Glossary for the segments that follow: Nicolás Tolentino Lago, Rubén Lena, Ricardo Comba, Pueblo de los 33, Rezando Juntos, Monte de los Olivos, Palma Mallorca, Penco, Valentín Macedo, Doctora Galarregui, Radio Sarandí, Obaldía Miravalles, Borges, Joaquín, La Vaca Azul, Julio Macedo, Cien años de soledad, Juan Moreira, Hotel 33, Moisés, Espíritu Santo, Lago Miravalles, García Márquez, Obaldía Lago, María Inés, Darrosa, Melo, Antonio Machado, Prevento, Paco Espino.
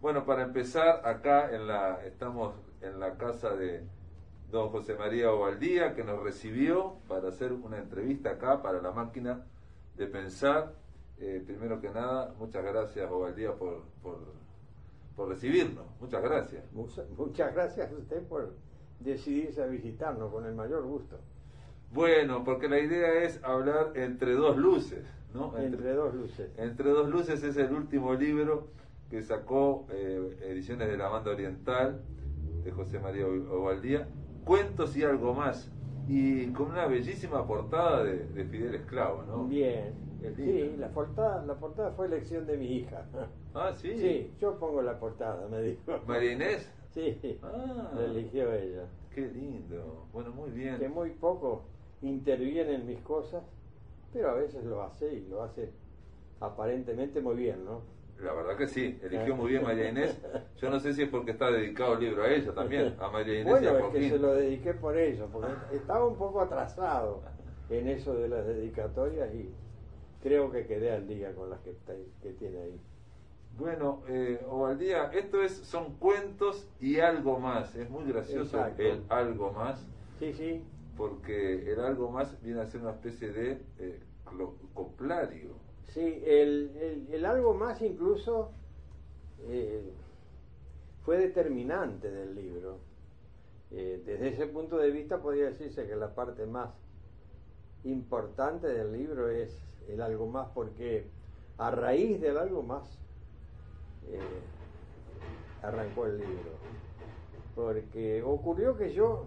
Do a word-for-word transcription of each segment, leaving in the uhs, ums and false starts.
Bueno, para empezar, acá en la, estamos en la casa de don José María Obaldía, que nos recibió para hacer una entrevista acá para la Máquina de Pensar. Eh, primero que nada, muchas gracias, Obaldía, por, por, por recibirnos. Muchas gracias. Mucha, muchas gracias a usted por decidirse a visitarnos, con el mayor gusto. Bueno, porque la idea es hablar entre dos luces, ¿no? Entre, entre dos luces. Entre dos luces es el último libro que sacó eh, Ediciones de la Banda Oriental, de José María Obaldía, Cuentos y algo más, y con una bellísima portada de, de Fidel Esclavo, ¿no? Bien, sí, la portada, la portada fue elección de mi hija. Ah, sí. Sí, yo pongo la portada, me dijo. ¿María Inés? Sí, ah, la eligió ella. Qué lindo, bueno, muy bien. Que muy poco interviene en mis cosas, pero a veces lo hace y lo hace aparentemente muy bien, ¿no? La verdad que sí, eligió muy bien María Inés. Yo no sé si es porque está dedicado el libro a ella también, a María Inés. Bueno, y a Joaquín. Es que se lo dediqué por ello, porque estaba un poco atrasado en eso de las dedicatorias y creo que quedé al día con las que, que tiene ahí. Bueno, eh, Obaldía, esto es, son cuentos y algo más. Es muy gracioso. Exacto. El algo más. Sí, sí. Porque el algo más viene a ser una especie de eh, coplario. Sí, el, el, el algo más incluso eh, fue determinante del libro. Eh, desde ese punto de vista podría decirse que la parte más importante del libro es el algo más, porque a raíz del algo más eh, arrancó el libro. Porque ocurrió que yo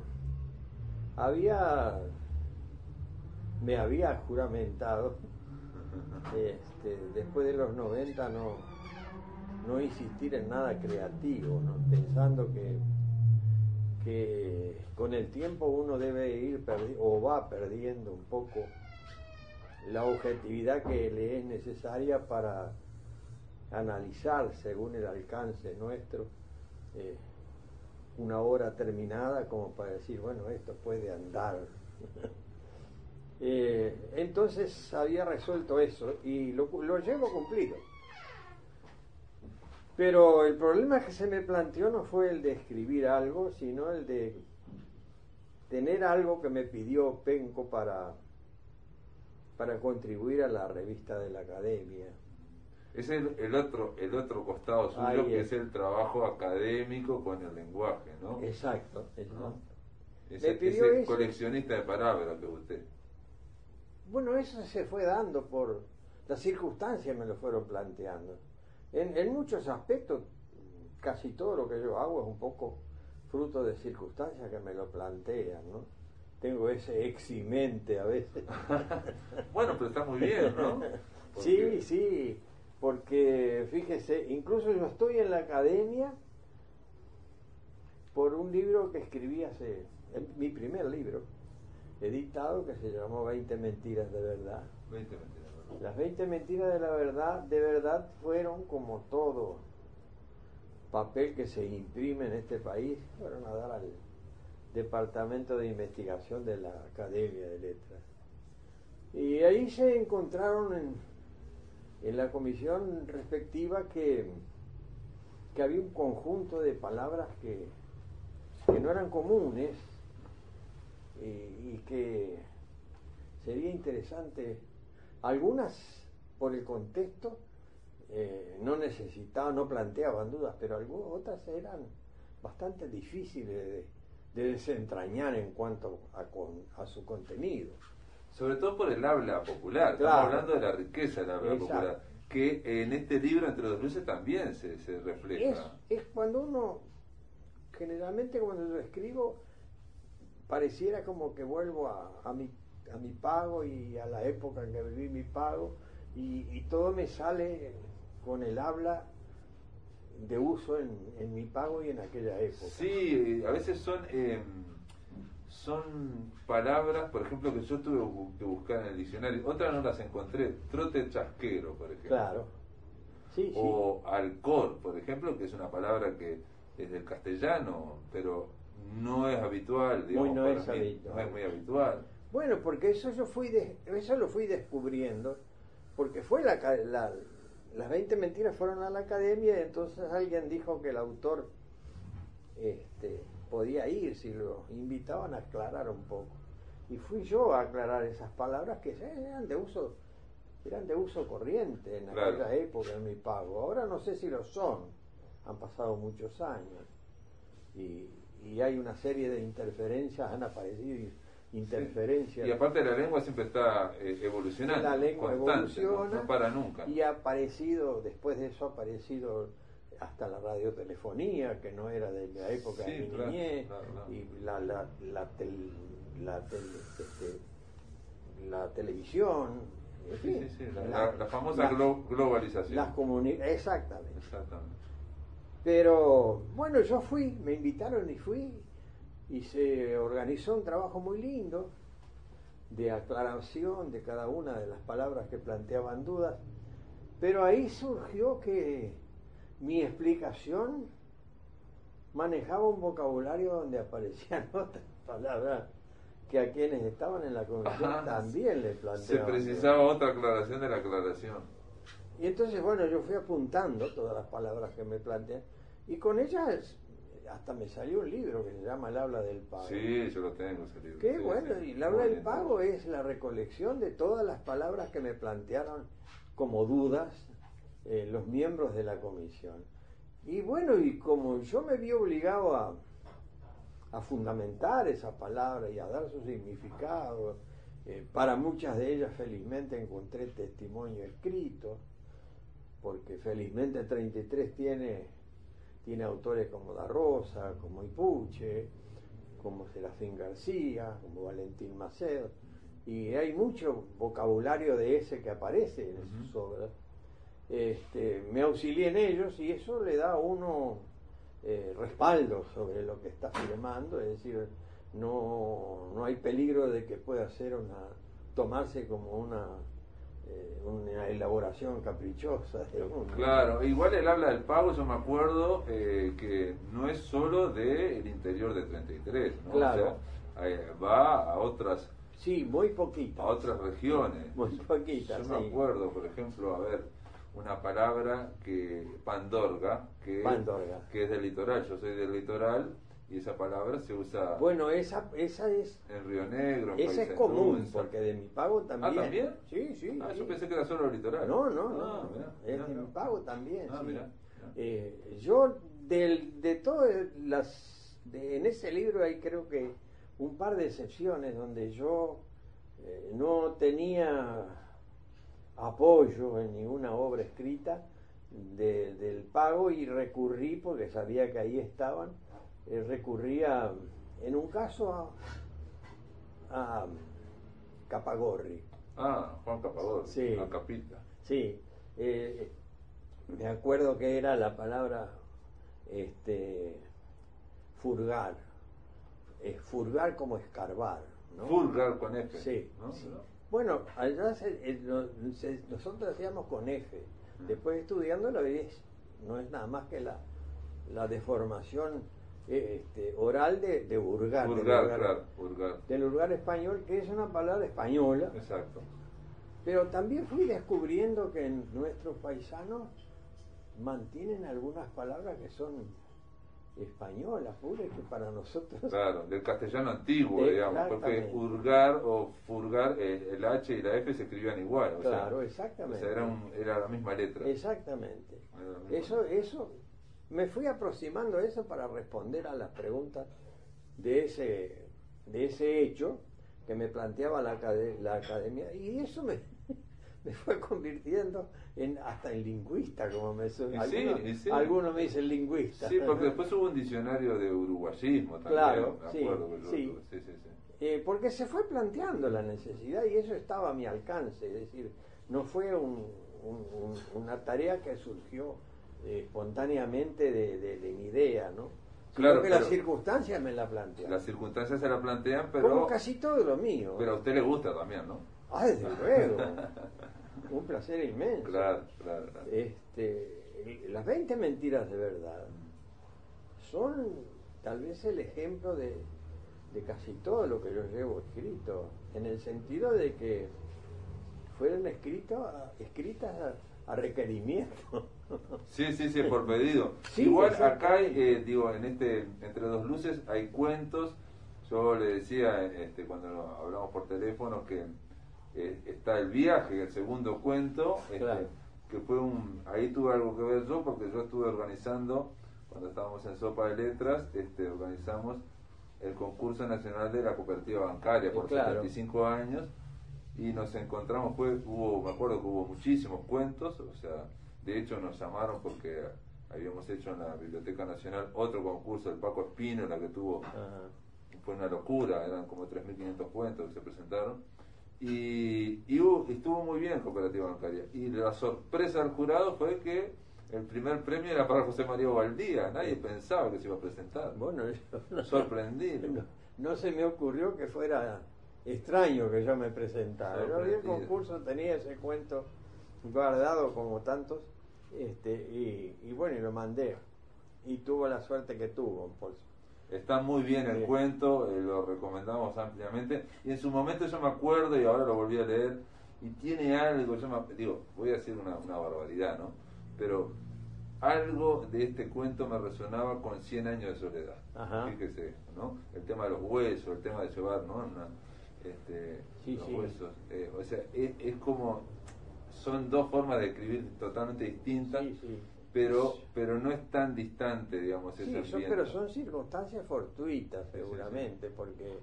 había, me había juramentado. Este, después de los noventa no, no insistir en nada creativo, ¿no? Pensando que, que con el tiempo uno debe ir perdi- o va perdiendo un poco la objetividad que le es necesaria para analizar, según el alcance nuestro, eh, una obra terminada como para decir, bueno, esto puede andar. Eh, entonces había resuelto eso y lo, lo llevo cumplido, pero el problema que se me planteó no fue el de escribir algo, sino el de tener algo que me pidió Penco para para contribuir a la revista de la Academia. Es el, el otro el otro costado suyo, que es el trabajo académico con el lenguaje, ¿no? Exacto, exacto. ¿No? Ese, me pidió ese coleccionista de palabras que usted. Bueno, eso se fue dando por... las circunstancias me lo fueron planteando. En, en muchos aspectos, casi todo lo que yo hago es un poco fruto de circunstancias que me lo plantean, ¿no? Tengo ese eximente a veces. Bueno, pero está muy bien, ¿no? Sí, sí, porque fíjese, incluso yo estoy en la Academia por un libro que escribí hace... mi primer libro editado, que se llamó veinte mentiras de verdad. veinte mentiras de verdad. Las veinte mentiras de la verdad, de verdad fueron, como todo papel que se imprime en este país, fueron a dar al Departamento de Investigación de la Academia de Letras. Y ahí se encontraron en, en la comisión respectiva que, que había un conjunto de palabras que, que no eran comunes, Y, y que sería interesante, algunas por el contexto eh, no necesitaban, no planteaban dudas, pero algunas otras eran bastante difíciles de, de desentrañar en cuanto a, con, a su contenido. Sobre todo por el habla popular, claro. Estamos hablando de la riqueza del habla Exacto. popular, que en este libro Entre dos luces también se, se refleja. Es, es cuando uno, generalmente cuando yo escribo, pareciera como que vuelvo a, a, mi, a mi pago y a la época en que viví mi pago, y, y todo me sale con el habla de uso en, en mi pago y en aquella época. Sí, a veces son eh, son palabras, por ejemplo, que yo tuve que buscar en el diccionario. Otras no las encontré, trote chasquero, por ejemplo. Claro. Sí, o sí. Alcor, por ejemplo, que es una palabra que es del castellano, pero... no es habitual, digamos, muy no, es mí, habitual. no es muy habitual. Bueno, porque eso yo fui de, eso lo fui descubriendo, porque fue la, la, las veinte mentiras fueron a la academia y entonces alguien dijo que el autor este, podía ir si lo invitaban a aclarar un poco. Y fui yo a aclarar esas palabras que eran de uso, eran de uso corriente en aquella claro. época en mi pago. Ahora no sé si lo son, han pasado muchos años y, y hay una serie de interferencias, han aparecido interferencias. Sí. Y aparte la lengua siempre está eh, evolucionando. La lengua evoluciona, no, no para nunca. Y ha aparecido, después de eso ha aparecido hasta la radiotelefonía, que no era de la época sí, de mi claro, niñez, claro, claro. y la, la, la, tel, la, tel, este, la televisión. En fin, sí, sí, sí, la, la, la famosa la, glo globalización. Las comunidades, exactamente. exactamente. Pero bueno, yo fui, me invitaron y fui, y se organizó un trabajo muy lindo de aclaración de cada una de las palabras que planteaban dudas, pero ahí surgió que mi explicación manejaba un vocabulario donde aparecían otras palabras que a quienes estaban en la comisión Ajá, también les planteaban. Se precisaba dudas. Otra aclaración de la aclaración. Y entonces, bueno, yo fui apuntando todas las palabras que me plantean, y con ellas hasta me salió un libro que se llama El Habla del Pago. Sí, yo lo tengo ese libro. Qué sí, bueno, sí, y El Habla del Pago es la recolección de todas las palabras que me plantearon como dudas eh, los miembros de la comisión. Y bueno, y como yo me vi obligado a, a fundamentar esas palabras y a dar su significado, eh, para muchas de ellas felizmente encontré testimonio escrito, porque felizmente treinta y tres tiene... Tiene autores como Darrosa, como Ipuche, como Serafín García, como Valentín Macedo, y hay mucho vocabulario de ese que aparece en uh-huh. sus obras. Este, me auxilié en ellos y eso le da a uno eh, respaldo sobre lo que está firmando, es decir, no, no hay peligro de que pueda ser una, tomarse como una... una elaboración caprichosa de uno. Claro, igual el Habla del Pago, yo me acuerdo eh, que no es solo del interior de treinta y tres, ¿no? Claro. O sea, eh, va a otras... Sí, muy poquitas. A otras regiones. Muy poquitas, Yo sí. me acuerdo, por ejemplo, a ver, una palabra que... Pandorga, que, Pandorga. que es del litoral, yo soy del litoral, y esa palabra se usa... Bueno, esa, esa es... En Río Negro, en Esa es común, Luz, porque de mi pago también... ¿Ah, también? Sí, sí. Ah, sí. Yo pensé que era solo litoral. No, no, ah, no, mirá, es mirá, de no. mi pago también, ah, sí. mirá, mirá. Eh, yo, del, de todas las... De, en ese libro hay creo que un par de excepciones donde yo eh, no tenía apoyo en ninguna obra escrita de, del pago y recurrí, porque sabía que ahí estaban, Eh, recurría en un caso a, a Capagorri. Ah, Juan Capagorri, sí, a Capita. Sí, eh, me acuerdo que era la palabra este, furgar, eh, furgar como escarbar, ¿no? Furgar con F. Sí, ¿no? sí. Bueno, allá se, se, nosotros hacíamos con F, después estudiando la vez, no es nada más que la, la deformación Este, oral de, de burgar, burgar, del, burgar claro, burgar. del burgar español, que es una palabra española. Exacto. Pero también fui descubriendo que nuestros paisanos mantienen algunas palabras que son españolas, puras, que para nosotros... Claro, del castellano antiguo, digamos, porque burgar o furgar, el, el H y la F se escribían igual. O claro, sea, exactamente. O sea, era, un, era la misma letra. Exactamente. Misma eso, letra. eso... Me fui aproximando a eso para responder a las preguntas de ese, de ese hecho que me planteaba la, la academia, y eso me, me fue convirtiendo en, hasta en lingüista, como me suena. Algunos, sí, sí. algunos me dicen lingüista. Sí, porque después hubo un diccionario de uruguayismo también. Claro, me acuerdo, sí, sí. sí, sí, sí. Eh, porque se fue planteando la necesidad y eso estaba a mi alcance, es decir, no fue un, un, un, una tarea que surgió espontáneamente de, de, de mi idea, ¿no? Claro, que las circunstancias me la plantean. Las circunstancias se la plantean, pero... Como casi todo lo mío. Pero a usted le gusta también, ¿no? Ah, desde luego. Un placer inmenso. Claro, claro, claro. Este, las veinte mentiras de verdad son tal vez el ejemplo de, de casi todo lo que yo llevo escrito, en el sentido de que fueron escritas... escritas a requerimiento. Sí, sí, sí, por pedido. Sí, igual acá, eh, digo, en este Entre Dos Luces hay cuentos. Yo le decía este, cuando hablamos por teléfono que eh, está El Viaje, el segundo cuento, este, claro. que fue un... Ahí tuve algo que ver yo, porque yo estuve organizando, cuando estábamos en Sopa de Letras, este, organizamos el concurso nacional de la Cooperativa Bancaria por claro. setenta y cinco años, y nos encontramos, pues, hubo, me acuerdo que hubo muchísimos cuentos, o sea, de hecho nos llamaron porque habíamos hecho en la Biblioteca Nacional otro concurso, el Paco Espino, la que tuvo, ajá. fue una locura, eran como tres mil quinientos cuentos que se presentaron, y, y hubo, estuvo muy bien Cooperativa Bancaria, y la sorpresa del jurado fue que el primer premio era para José María Obaldía, nadie pensaba que se iba a presentar. Bueno, yo no, sorprendido. No, no se me ocurrió que fuera extraño que yo me presentara. Yo vi el concurso, tenía ese cuento guardado como tantos, este, y, y bueno, y lo mandé. Y tuvo la suerte que tuvo. Pues. Está muy bien el cuento, eh, lo recomendamos ampliamente. Y en su momento yo me acuerdo, y ahora lo volví a leer, y tiene algo, yo me, digo, voy a decir una, una barbaridad, ¿no? Pero algo de este cuento me resonaba con Cien años de soledad. Ajá. Fíjese, ¿no? El tema de los huesos, el tema de llevar, ¿no? Una, este, sí, los sí. huesos. Eh, o sea, es, es como... Son dos formas de escribir totalmente distintas, sí, sí. pero pero no es tan distante, digamos, sí, ese son, pero son circunstancias fortuitas, seguramente, sí, sí, sí. porque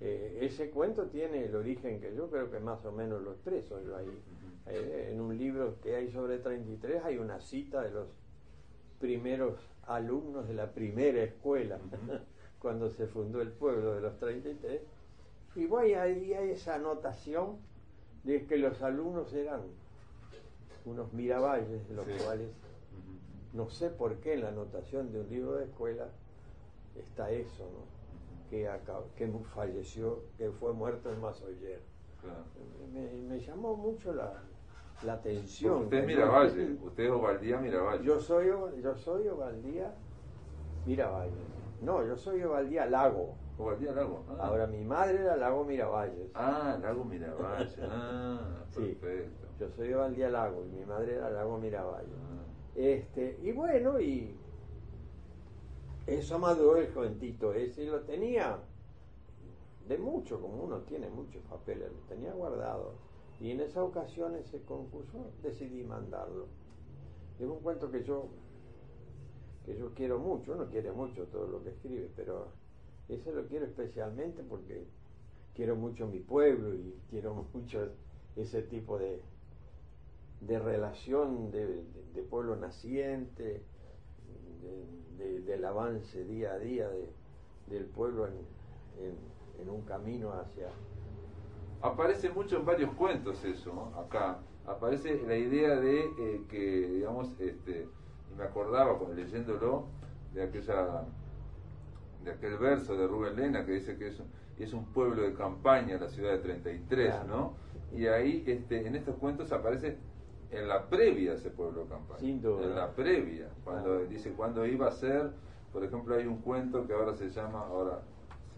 eh, ese cuento tiene el origen que yo creo que más o menos lo expreso yo ahí. Eh, en un libro que hay sobre treinta y tres hay una cita de los primeros alumnos de la primera escuela uh-huh. cuando se fundó el pueblo de los treinta y tres, y voy ahí a esa anotación de que los alumnos eran unos Miravalles, los sí. cuales uh-huh. no sé por qué en la anotación de un libro de escuela está eso, ¿no? que, acabó, que falleció, que fue muerto en Masoyer. Claro. Me, me llamó mucho la la atención. Pues usted es Miravalles, no, usted es Obaldía Miravalles. Yo soy, yo soy Obaldía Miravalles. No, yo soy Obaldía Lago. Obaldía Lago. Ah. Ahora, mi madre era Lago Miravalles. Ah, Lago Miravalles. Ah, perfecto. Sí, yo soy Obaldía Lago y mi madre era Lago Miravalles. Ah. Este, y bueno, y eso maduró el cuentito ese y lo tenía de mucho, como uno tiene muchos papeles, lo tenía guardado. Y en esa ocasión, ese concurso, decidí mandarlo. Es un cuento que yo que yo quiero mucho, uno quiere mucho todo lo que escribe, pero ese lo quiero especialmente porque quiero mucho mi pueblo y quiero mucho ese tipo de, de relación de, de, de pueblo naciente, de, de, del avance día a día de, del pueblo en, en, en un camino hacia... Aparece mucho en varios cuentos eso, ¿no? Acá aparece la idea de eh, que, digamos, este, y me acordaba cuando leyéndolo de aquella, de aquel verso de Rubén Lena que dice que es un, es un pueblo de campaña, la ciudad de treinta y tres, claro. ¿no? Y ahí, este, en estos cuentos aparece en la previa ese pueblo de campaña, sin duda. En la previa, cuando ah. dice cuándo iba a ser, por ejemplo, hay un cuento que ahora se llama, ahora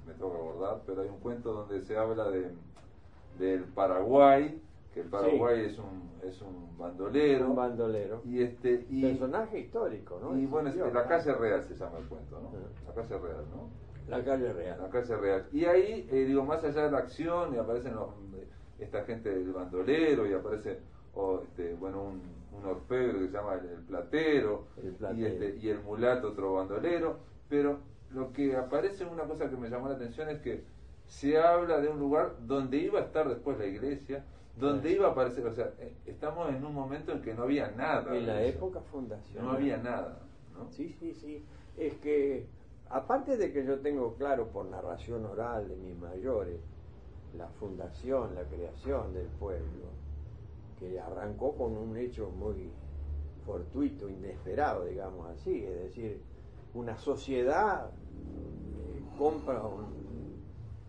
me toca abordar, pero hay un cuento donde se habla de del Paraguay, que el Paraguay sí. es un es un bandolero, un bandolero. Y este y, personaje histórico, ¿no? Y bueno, este, la calle real se llama el cuento, ¿no? Uh-huh. La calle real, ¿no? La calle real. La calle real. Y ahí eh, digo, más allá de la acción y aparecen los, esta gente del bandolero y aparece oh, este, bueno, un, un orfebre que se llama el, el platero, el platero. Y, este, y el mulato otro bandolero, pero lo que aparece, una cosa que me llamó la atención es que se habla de un lugar donde iba a estar después la iglesia, donde sí. iba a aparecer, o sea, estamos en un momento en que no había nada. En la época fundacional. No había nada, ¿no? Sí, sí, sí. Es que, aparte de que yo tengo claro por narración oral de mis mayores, la fundación, la creación del pueblo, que arrancó con un hecho muy fortuito, inesperado, digamos así, es decir, una sociedad eh, compra un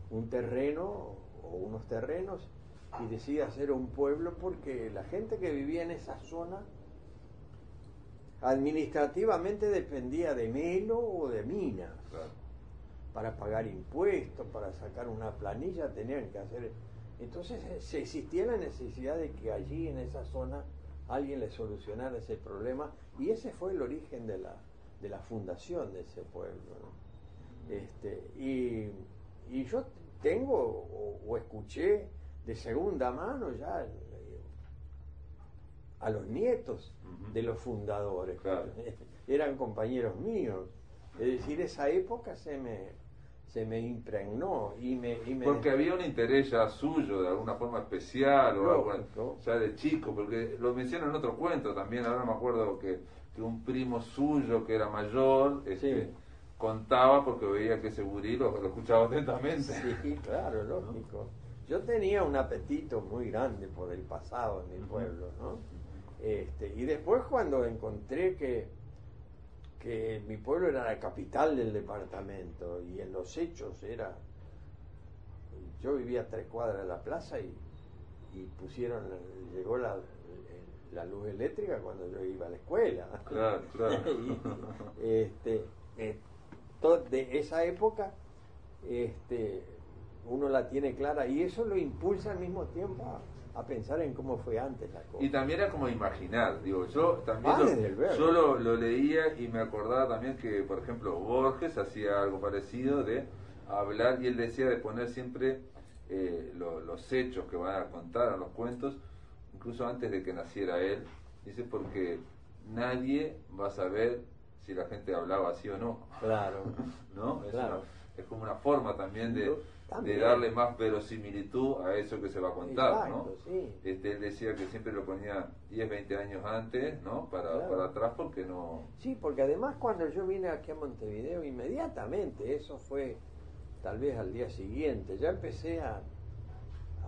un terreno o unos terrenos y decide hacer un pueblo porque la gente que vivía en esa zona administrativamente dependía de Melo o de Minas. Claro. Para pagar impuestos, para sacar una planilla tenían que hacer, entonces se existía la necesidad de que allí en esa zona alguien le solucionara ese problema, y ese fue el origen de la, de la fundación de ese pueblo, ¿no? Este, y, y yo tengo o, o escuché de segunda mano ya a los nietos de los fundadores, claro, que eran compañeros míos. Es decir, esa época se me, se me impregnó y me, y me... Porque había un interés ya suyo, de alguna forma especial, o alguna, ya de chico, porque lo mencionan en otro cuento también. Ahora me acuerdo que, que un primo suyo que era mayor, este, sí, contaba porque veía que ese gurí lo, lo escuchaba atentamente. Sí, claro, lógico. Yo tenía un apetito muy grande por el pasado en mi pueblo, ¿no? Este, y después cuando encontré que que mi pueblo era la capital del departamento, y en los hechos era, yo vivía a tres cuadras de la plaza, y, y pusieron, llegó la, la luz eléctrica cuando yo iba a la escuela. Claro, claro. Y, este, de esa época, este, uno la tiene clara, y eso lo impulsa al mismo tiempo a, a pensar en cómo fue antes la cosa. Y también era como imaginar, digo, yo también ah, lo, yo lo, lo leía y me acordaba también que, por ejemplo, Borges hacía algo parecido de hablar, y él decía de poner siempre eh, lo, los hechos que van a contar en los cuentos, incluso antes de que naciera él, dice, porque nadie va a saber si la gente hablaba así o no. Claro. ¿No? Es, claro. Una, es como una forma también de... También. De darle más verosimilitud a eso que se va a contar. Exacto, ¿no? Sí. Este, él decía que siempre lo ponía diez, veinte años antes, ¿no? Para, claro, para atrás, porque no... Sí, porque además cuando yo vine aquí a Montevideo, inmediatamente, eso fue tal vez al día siguiente, ya empecé a,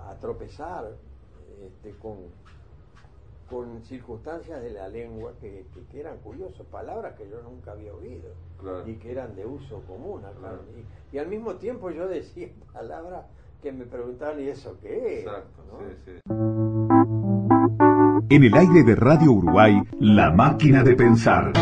a tropezar este, con, con circunstancias de la lengua que, que, que eran curiosas, palabras que yo nunca había oído. Claro. Y que eran de uso común acá. Claro. Y, y al mismo tiempo yo decía palabras que me preguntaban, ¿y eso qué es? Exacto, ¿no? Sí, sí. En el aire de Radio Uruguay, La Máquina de Pensar.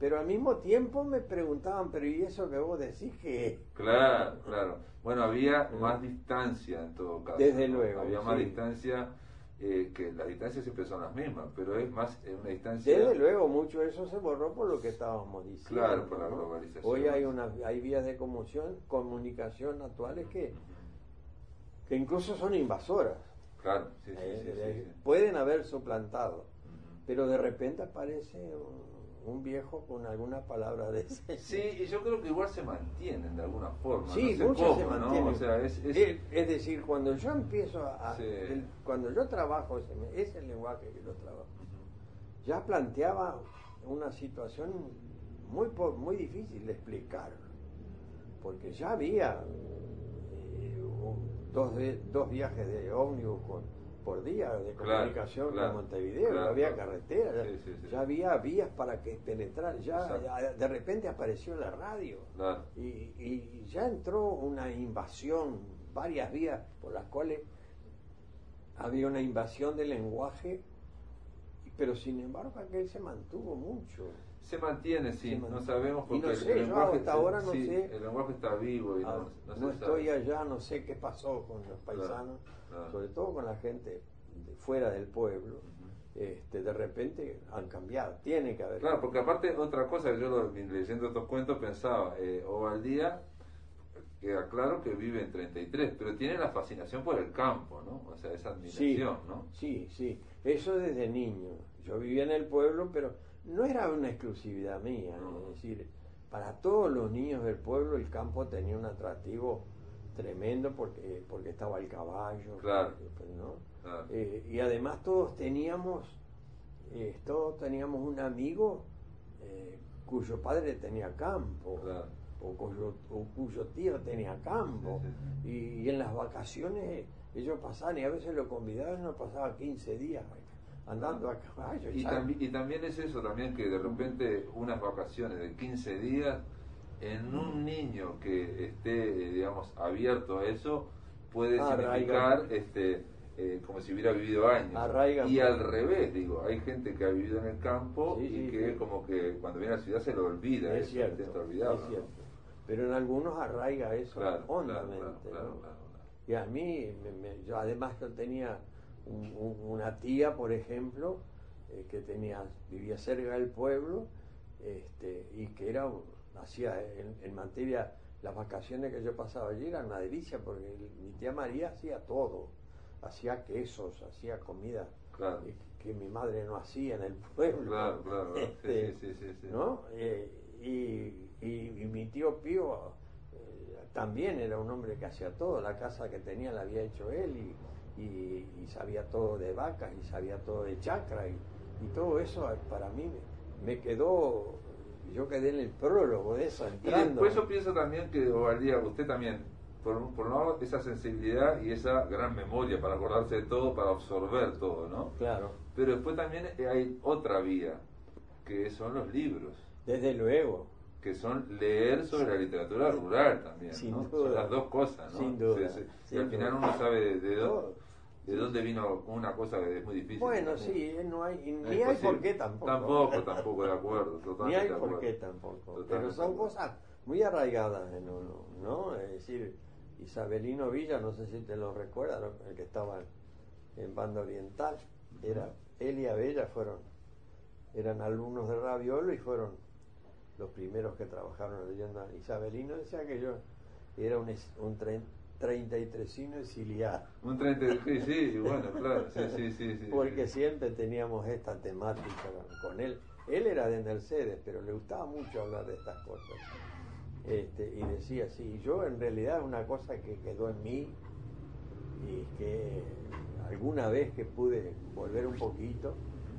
Pero al mismo tiempo me preguntaban, ¿pero y eso que vos decís qué es? Claro, claro. Bueno, había más distancia en todo caso. Desde luego. Había más, sí, distancia. Eh, que las distancias siempre son las mismas, pero es más en una distancia... Desde luego, mucho eso se borró por lo que estábamos diciendo. Claro, por la, ¿no?, globalización. Hoy hay una, hay vías de comunicación, comunicación actuales que, que incluso son invasoras. Claro, sí, sí, eh, sí, eh, sí, sí. Pueden haber suplantado, uh-huh, pero de repente aparece un, un viejo con alguna palabra de ese. Sí, y yo creo que igual se mantienen de alguna forma. Sí, no muchas se mantienen. ¿No? O sea, es, es... Es, es decir, cuando yo empiezo a... Sí. El, cuando yo trabajo, ese, ese es el lenguaje que yo trabajo, uh-huh, ya planteaba una situación muy, muy difícil de explicar, porque ya había eh, dos, de, dos viajes de ómnibus con... por día de comunicación, claro, claro, con Montevideo, claro, había carretera, claro, sí, sí, sí, ya había vías para que penetrar, ya, ya de repente apareció la radio, claro, y, y, y ya entró una invasión, varias vías por las cuales había una invasión del lenguaje, pero sin embargo aquel se mantuvo mucho. Se mantiene, sí, se mantiene. No sabemos porque no sé, el, lenguaje hasta se, ahora no sí, sé, el lenguaje está vivo y ah, no, no, no estoy sabe. allá, no sé qué pasó con los paisanos, claro, claro, sobre todo con la gente de fuera del pueblo, uh-huh, este, de repente han cambiado, tiene que haber. Claro, cambiado. Porque aparte otra cosa, yo lo, leyendo estos cuentos pensaba, eh, Obaldía, queda claro que vive en treinta y tres, pero tiene la fascinación por el campo, ¿no? O sea, esa admiración, sí, ¿no? Sí, sí, eso desde niño. Yo vivía en el pueblo, pero no era una exclusividad mía, ¿no? Es decir, para todos los niños del pueblo el campo tenía un atractivo tremendo porque, porque estaba el caballo, claro, ¿no? Claro. Eh, y además todos teníamos, eh, todos teníamos un amigo eh, cuyo padre tenía campo, claro, o, cuyo, o cuyo tío tenía campo, sí, sí, sí. Y, y en las vacaciones ellos pasaban y a veces lo convidaban y nos pasaban quince días andando a caballo. Y, tam y también es eso, también que de repente unas vacaciones de quince días, en un niño que esté, digamos, abierto a eso, puede arraigan, significar este, eh, como si hubiera vivido años. Arraigan, y al revés, digo, hay gente que ha vivido en el campo, sí, y sí, que sí, como que cuando viene a la ciudad se lo olvida. Es eso, cierto, olvidado, es cierto. ¿No? Pero en algunos arraiga eso, claro, hondamente. Claro, claro, ¿no? Claro, claro. Y a mí, me, me, yo además yo tenía un, un, una tía, por ejemplo, eh, que tenía, vivía cerca del pueblo, este, y que era, hacía en, en materia, las vacaciones que yo pasaba allí eran una delicia, porque mi tía María hacía todo, hacía quesos, hacía comida. Claro. Que, que mi madre no hacía en el pueblo. Claro, claro. Este, sí, sí, sí, sí. ¿No? Eh, y, y, y mi tío Pío eh, también era un hombre que hacía todo. La casa que tenía la había hecho él y, y, y sabía todo de vacas y sabía todo de chacra y, y todo eso para mí me, me quedó. Yo quedé en el prólogo de eso entrando. Y después yo pienso también que, Obaldía, usted también, por un lado, esa sensibilidad y esa gran memoria para acordarse de todo, para absorber todo, ¿no? Claro. Pero después también hay otra vía, que son los libros. Desde luego. Que son leer sobre sí. la literatura rural también, sin ¿no? duda. Son las dos cosas, ¿no? Sin duda. Se, se, sin y al final duda. Uno sabe de, de, dónde, de dónde vino una cosa que es muy difícil. Bueno, también. Sí, no hay, ni no hay posible. Por qué tampoco. Tampoco, tampoco, de acuerdo. Totalmente ni hay por acuerdo. Qué tampoco. Totalmente pero son acuerdo. Cosas muy arraigadas en uno, ¿no? Es decir, Isabelino Villa, no sé si te lo recuerdas, el que estaba en Banda Oriental, era él y Abella fueron, eran alumnos de Raviolo y fueron los primeros que trabajaron leyendo. Isabelino decía que yo era un, un treinta y tresino exiliado. Un treinta y tres, sí, bueno, claro, sí, sí, sí, sí. Porque siempre teníamos esta temática con él. Él era de Mercedes, pero le gustaba mucho hablar de estas cosas. Este, y decía sí, yo en realidad es una cosa que quedó en mí y que alguna vez que pude volver un poquito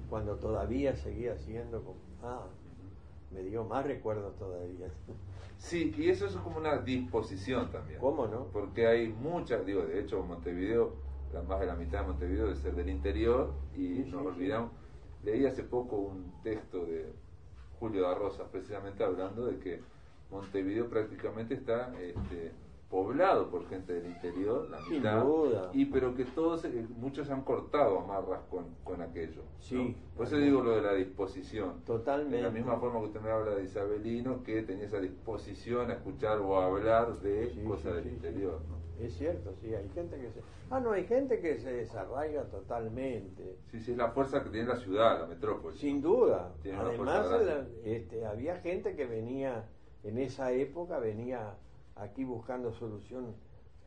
cuando todavía seguía siendo como, ah, me dio más recuerdos todavía. Sí, y eso es como una disposición también. ¿Cómo no? Porque hay muchas, digo, de hecho Montevideo, la más de la mitad de Montevideo debe ser del interior y sí, nos sí, olvidamos. Sí. Leí hace poco un texto de Julio da Rosa precisamente hablando de que Montevideo prácticamente está este, poblado por gente del interior, la mitad, y pero que todos, muchos han cortado amarras con, con aquello. Sí, ¿no? Por eso digo lo de la disposición. Totalmente. De la misma forma que usted me habla de Isabelino, que tenía esa disposición a escuchar o a hablar de sí, cosas sí, del sí, interior. Sí. ¿No? Es cierto, sí, hay gente que se... Ah, no, hay gente que se desarraiga totalmente. Sí, sí, es la fuerza que tiene la ciudad, la metrópoli. Sin duda. Tiene además, la, este, había gente que venía... En esa época venía aquí buscando solución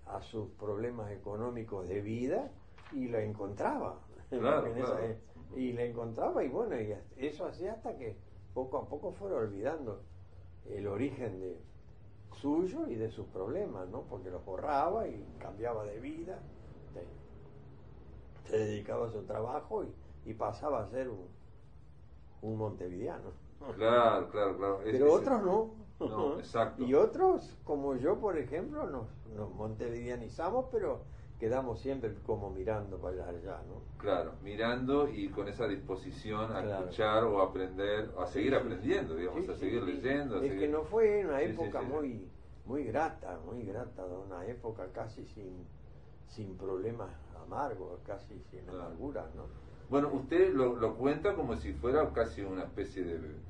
a sus problemas económicos de vida y la encontraba. Claro, en claro. Esa, y la encontraba y bueno, y eso hacía hasta que poco a poco fuera olvidando el origen de suyo y de sus problemas, ¿no? Porque los borraba y cambiaba de vida, se dedicaba a su trabajo y, y pasaba a ser un, un montevideano. Claro, claro, claro. Es, pero es, otros no. No, exacto. Y otros, como yo, por ejemplo, nos, nos montevideanizamos, pero quedamos siempre como mirando para allá, ¿no? Claro, mirando y con esa disposición a claro. escuchar o aprender, a seguir sí, aprendiendo, sí, digamos, sí, a seguir sí, leyendo. A es seguir... que no fue una época sí, sí, sí. muy muy grata, muy grata, una época casi sin, sin problemas amargos, casi sin claro. amarguras, ¿no? Bueno, usted lo, lo cuenta como si fuera casi una especie de... de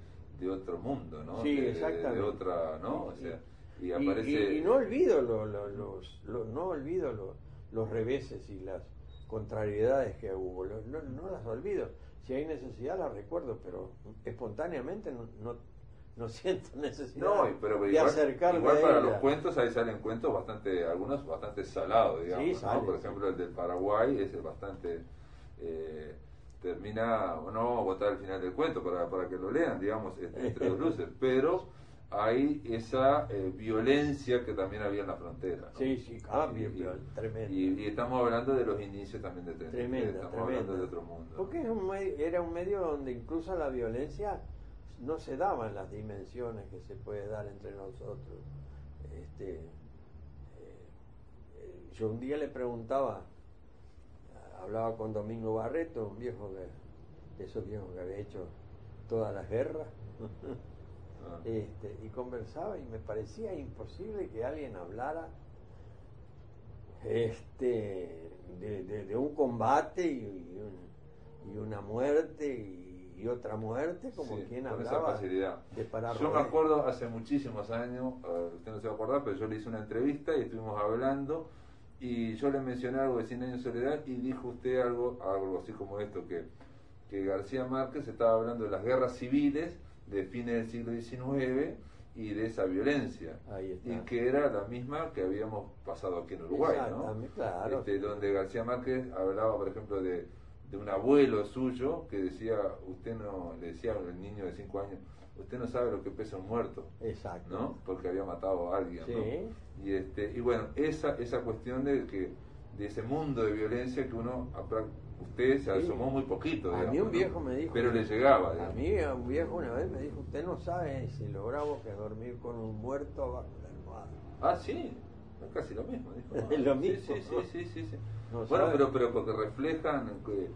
otro mundo, ¿no? Sí, de, exactamente. De otra, ¿no? O sea, y, y aparece... Y, y no olvido, lo, lo, los, lo, no olvido lo, los reveses y las contrariedades que hubo, lo, no, no las olvido. Si hay necesidad las recuerdo, pero espontáneamente no, no, no siento necesidad no, pero de igual, acercarme igual para a ella. Los cuentos, ahí salen cuentos bastante, algunos bastante salados, digamos, sí, sale, ¿no? Por ejemplo, el del Paraguay es bastante... Eh, termina, no vamos a votar el final del cuento para, para que lo lean, digamos, este, entre los luces, pero hay esa eh, violencia que también había en la frontera, ¿no? Sí, sí, cambio, y, tremendo. Y, y estamos hablando de los inicios también de tremenda, tremenda, estamos tremenda. Hablando de otro mundo. Porque es un, era un medio donde incluso la violencia no se daba en las dimensiones que se puede dar entre nosotros. Este, eh, yo un día le preguntaba, hablaba con Domingo Barreto, un viejo que, de esos viejos que había hecho todas las guerras, ah. este, y conversaba y me parecía imposible que alguien hablara este, de, de, de un combate y, y, un, y una muerte y, y otra muerte, como sí, quien hablaba de parar. Yo me acuerdo hace muchísimos años, usted no se va a acordar, pero yo le hice una entrevista y estuvimos hablando y yo le mencioné algo de Cien años de soledad y dijo usted algo, algo así como esto, que, que García Márquez estaba hablando de las guerras civiles de fines del siglo diecinueve y de esa violencia, y que era la misma que habíamos pasado aquí en Uruguay, ¿no? Claro. Este, donde García Márquez hablaba, por ejemplo, de, de un abuelo suyo que decía, usted no, le decía al niño de cinco años, usted no sabe lo que pesa un muerto. Exacto. ¿No? Porque había matado a alguien, sí. ¿No? Y este, y bueno, esa esa cuestión de que de ese mundo de violencia que uno usted se asomó muy poquito, digamos, a mí un viejo me dijo, pero le llegaba, digamos. A mí un viejo una vez me dijo, usted no sabe si lo bravo que es dormir con un muerto abajo de la almohada. Ah, sí, casi lo mismo, dijo. Ah, lo mismo. Sí, sí, sí, sí, sí. No bueno, pero, pero porque reflejan eh,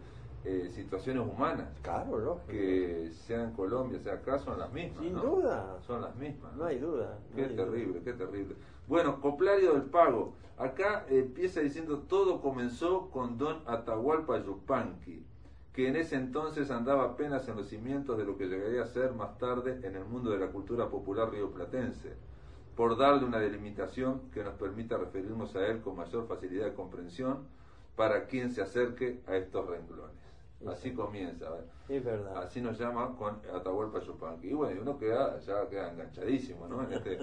eh, situaciones humanas. Claro, lógico. Que sea en Colombia, sea acá, son las mismas. Sin ¿no? duda. Son las mismas. No, no hay duda. Qué no terrible, duda. Qué terrible. Bueno, Coplario del Pago. Acá empieza diciendo, todo comenzó con don Atahualpa Yupanqui, que en ese entonces andaba apenas en los cimientos de lo que llegaría a ser más tarde en el mundo de la cultura popular rioplatense, por darle una delimitación que nos permita referirnos a él con mayor facilidad de comprensión para quien se acerque a estos renglones. Así comienza, ¿verdad? Es verdad. Así nos llama con Atahualpa Yupanqui. Y bueno, uno queda, ya queda enganchadísimo, ¿no? En este...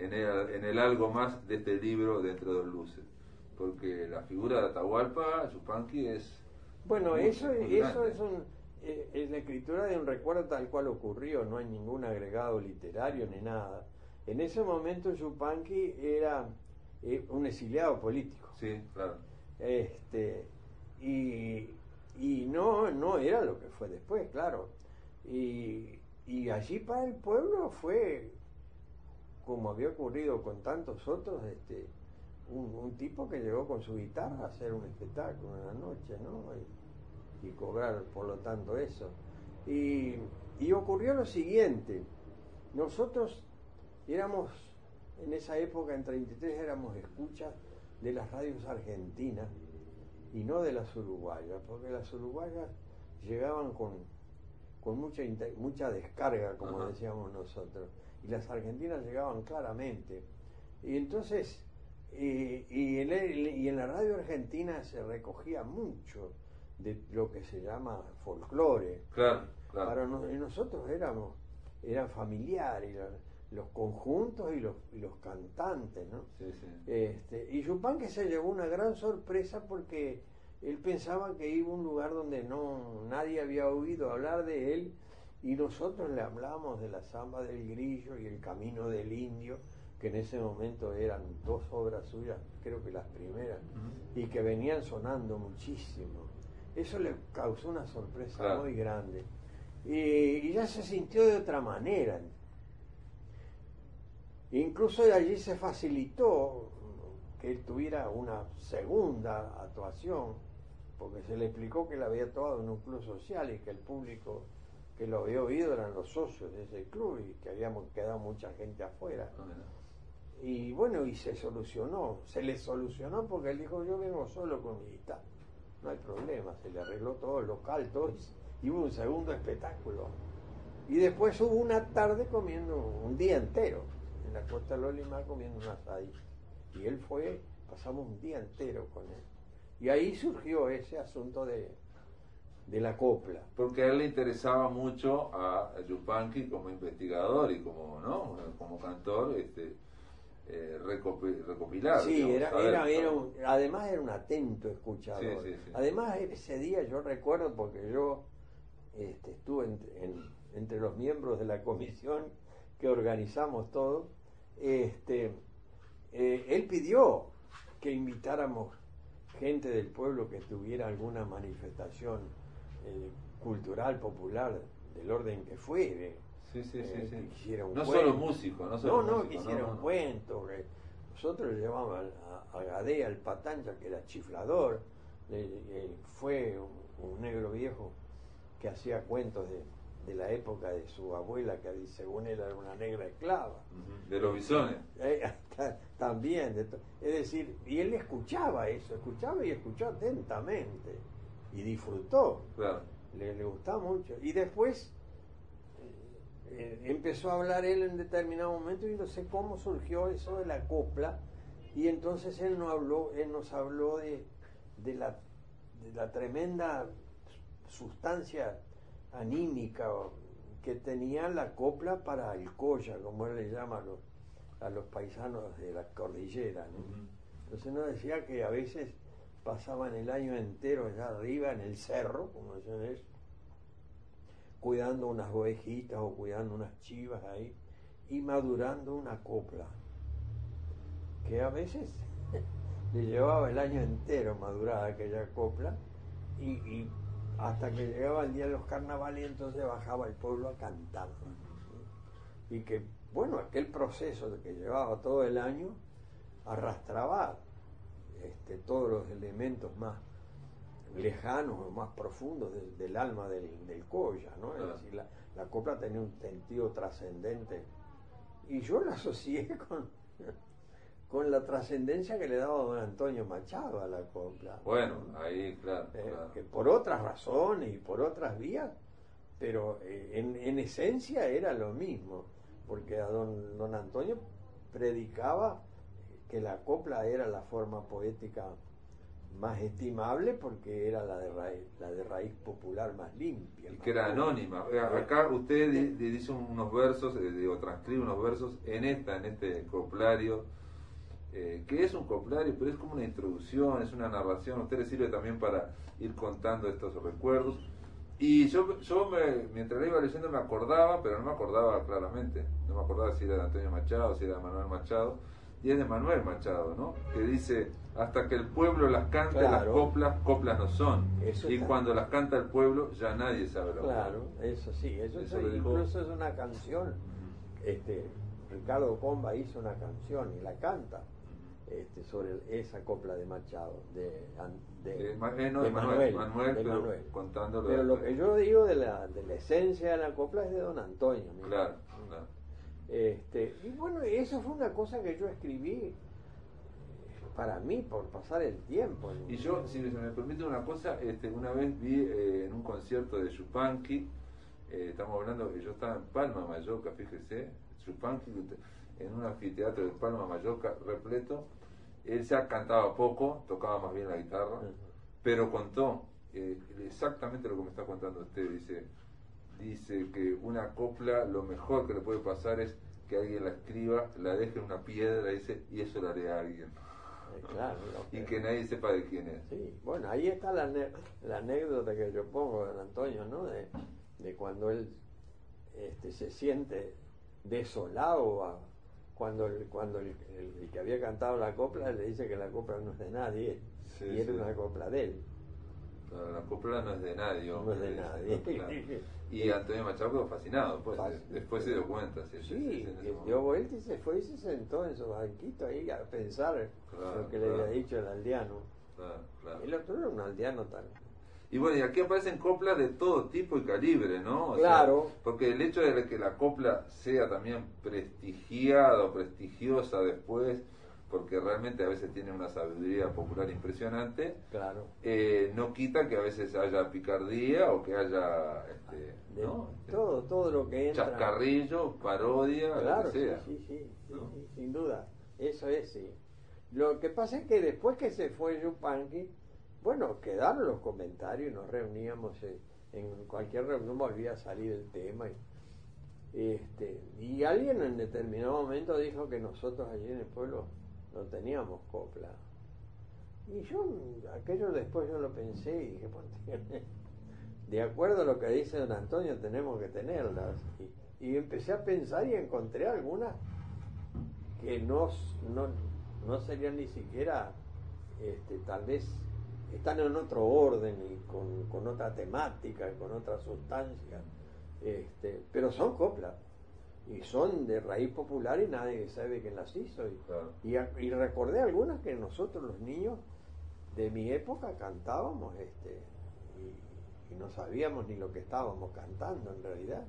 En el, en el algo más de este libro de Entre Dos Luces, porque la figura de Atahualpa Yupanqui es bueno muy, eso muy eso es, un, es la escritura de un recuerdo tal cual ocurrió, no hay ningún agregado literario ni nada. En ese momento Yupanqui era eh, un exiliado político, sí, claro, este y, y no no era lo que fue después, claro, y, y allí para el pueblo fue, como había ocurrido con tantos otros, este, un, un tipo que llegó con su guitarra a hacer un espectáculo en la noche, ¿no? Y, y cobrar, por lo tanto, eso. Y, y ocurrió lo siguiente, nosotros éramos, en esa época, en treinta y tres, éramos escuchas de las radios argentinas y no de las uruguayas, porque las uruguayas llegaban con, con mucha, mucha descarga, como Ajá. decíamos nosotros. Y las argentinas llegaban claramente. Y entonces, eh, y, el, el, y en la radio argentina se recogía mucho de lo que se llama folclore. Claro, claro. Para no, nosotros éramos, eran familiares, los conjuntos y los, y los cantantes, ¿no? Sí, sí. Este, y Yupanqui se llevó una gran sorpresa porque él pensaba que iba a un lugar donde no nadie había oído hablar de él. Y nosotros le hablamos de la Zamba del Grillo y el Camino del Indio, que en ese momento eran dos obras suyas, creo que las primeras, uh-huh. y que venían sonando muchísimo. Eso le causó una sorpresa claro. muy grande. Y, y ya se sintió de otra manera. Incluso de allí se facilitó que él tuviera una segunda actuación, porque se le explicó que él había actuado en un club social y que el público que lo había oído eran los socios de ese club y que habíamos quedado mucha gente afuera. Uh-huh. Y bueno, y se solucionó, se le solucionó porque él dijo, yo vengo solo con mi guitarra, no hay problema, se le arregló todo el local, todo, y hubo un segundo espectáculo. Y después hubo una tarde comiendo, un día entero, en la Costa de Lolimar comiendo un asadito. Y él fue, pasamos un día entero con él. Y ahí surgió ese asunto de... de la copla. Porque a él le interesaba mucho a Yupanqui como investigador y como no como cantor este eh, recopilar. Sí, digamos, era, saber, era, era un, además era un atento escuchador. Sí, sí, sí. Además ese día yo recuerdo porque yo este, estuve en, en, entre los miembros de la comisión que organizamos todo, este, eh, él pidió que invitáramos gente del pueblo que tuviera alguna manifestación Eh, cultural, popular, del orden que fuere. Sí, sí, sí, eh, sí. Que quisiera un no cuento. Solo músico, no solo no, no, músico, quisiera no, no, un no. cuento. Que nosotros llevamos a, a Gadea, al Patancha, que era chiflador, eh, eh, fue un, un negro viejo que hacía cuentos de, de la época de su abuela, que según él era una negra esclava. Uh-huh. De los bisones. Eh, eh, también, de es decir, y él escuchaba eso, escuchaba y escuchó atentamente. Y disfrutó, claro. le, le gustaba mucho. Y después eh, empezó a hablar él en determinado momento y no sé cómo surgió eso de la copla Y entonces él nos habló, él nos habló de, de, la, de la tremenda sustancia anímica que tenía la copla para el colla, como él le llama a los, a los paisanos de la cordillera, ¿no? Uh-huh. Entonces nos decía que a veces pasaban el año entero allá arriba en el cerro, como decían ellos, cuidando unas ovejitas o cuidando unas chivas ahí y madurando una copla que a veces le llevaba el año entero madurada aquella copla, y, y hasta que llegaba el día de los carnavales, y entonces bajaba el pueblo a cantar, ¿sí? Y que, bueno, aquel proceso que llevaba todo el año arrastraba este, todos los elementos más lejanos o más profundos de, del alma del, del colla, ¿no? Es decir, la, la copla tenía un sentido trascendente, y yo la asocié con, con la trascendencia que le daba don Antonio Machado a la copla. Bueno, ¿no? Ahí, claro, eh, claro. Que por otras razones y por otras vías, pero eh, en, en esencia era lo mismo, porque a don, don Antonio predicaba que la copla era la forma poética más estimable porque era la de raíz, la de raíz popular más limpia. Y que era anónima. Acá usted sí dice unos versos, o transcribe unos versos en esta, en este coplario, eh, que es un coplario, pero es como una introducción, es una narración. A usted le sirve también para ir contando estos recuerdos. Y yo, yo me, mientras la iba leyendo me acordaba, pero no me acordaba claramente. No me acordaba si era de Antonio Machado, si era de Manuel Machado. Y es de Manuel Machado, ¿no? Que dice, hasta que el pueblo las canta, claro, las coplas, coplas no son. Eso y está. Cuando las canta el pueblo, ya nadie sabe lo que. Claro, eso sí, eso, eso es, incluso es una canción. Este, Ricardo Comba hizo una canción y la canta este, sobre esa copla de Machado, de, de, de, eh, no, de, de Manuel, Manuel, Manuel, de pero, Manuel. Contándolo pero lo que yo digo de la, de la esencia de la copla es de don Antonio. Mira. Claro, claro. Este, y bueno, eso fue una cosa que yo escribí para mí, por pasar el tiempo. Y yo, si me permite una cosa, este, una vez vi eh, en un concierto de Yupanqui, eh, estamos hablando que yo estaba en Palma Mallorca, fíjese, Yupanqui, en un anfiteatro de Palma Mallorca repleto, él ya cantaba poco, tocaba más bien la guitarra, uh-huh, pero contó eh, exactamente lo que me está contando usted, dice... Dice que una copla, lo mejor que le puede pasar es que alguien la escriba, la deje en una piedra, dice, y eso la haré a alguien. Eh, claro, y que nadie sepa de quién es. Sí, bueno, ahí está la, la anécdota que yo pongo de Antonio, ¿no? De, de cuando él este, se siente desolado, a, cuando, el, cuando el, el, el que había cantado la copla le dice que la copla no es de nadie, sí, y era sí. una copla de él. La copla no es de nadie, hombre, no es de nadie. Claro. Y Antonio Machado quedó fascinado, pues, después se dio cuenta. Si sí, dio vuelta y se fue y se sentó en su banquito ahí a pensar claro, lo que claro. le había dicho el aldeano. Claro, claro. El otro era un aldeano también. Y bueno, y aquí aparecen coplas de todo tipo y calibre, ¿no? O claro. Sea, porque el hecho de que la copla sea también prestigiada o prestigiosa después, porque realmente a veces tiene una sabiduría popular impresionante, claro. eh, no quita que a veces haya picardía o que haya este, de, ¿no? todo, todo lo que entra. Chascarrillo, parodia, claro, lo que sea. Sí, sí, sí, ¿no? sí, sin duda, eso es, sí. Lo que pasa es que después que se fue Yupanqui, bueno, quedaron los comentarios y nos reuníamos eh, en cualquier reunión, volvía a salir el tema y... Este, y alguien en determinado momento dijo que nosotros allí en el pueblo no teníamos copla. Y yo, aquello después yo lo pensé y dije, pues, de acuerdo a lo que dice don Antonio, tenemos que tenerlas. Y, y empecé a pensar y encontré algunas que no, no, no serían ni siquiera, este, tal vez, están en otro orden y con, con otra temática, con otra sustancia, este, pero son coplas. Y son de raíz popular y nadie sabe quién las hizo. Y, claro. y, a, y recordé algunas que nosotros los niños de mi época cantábamos este y, y no sabíamos ni lo que estábamos cantando en realidad,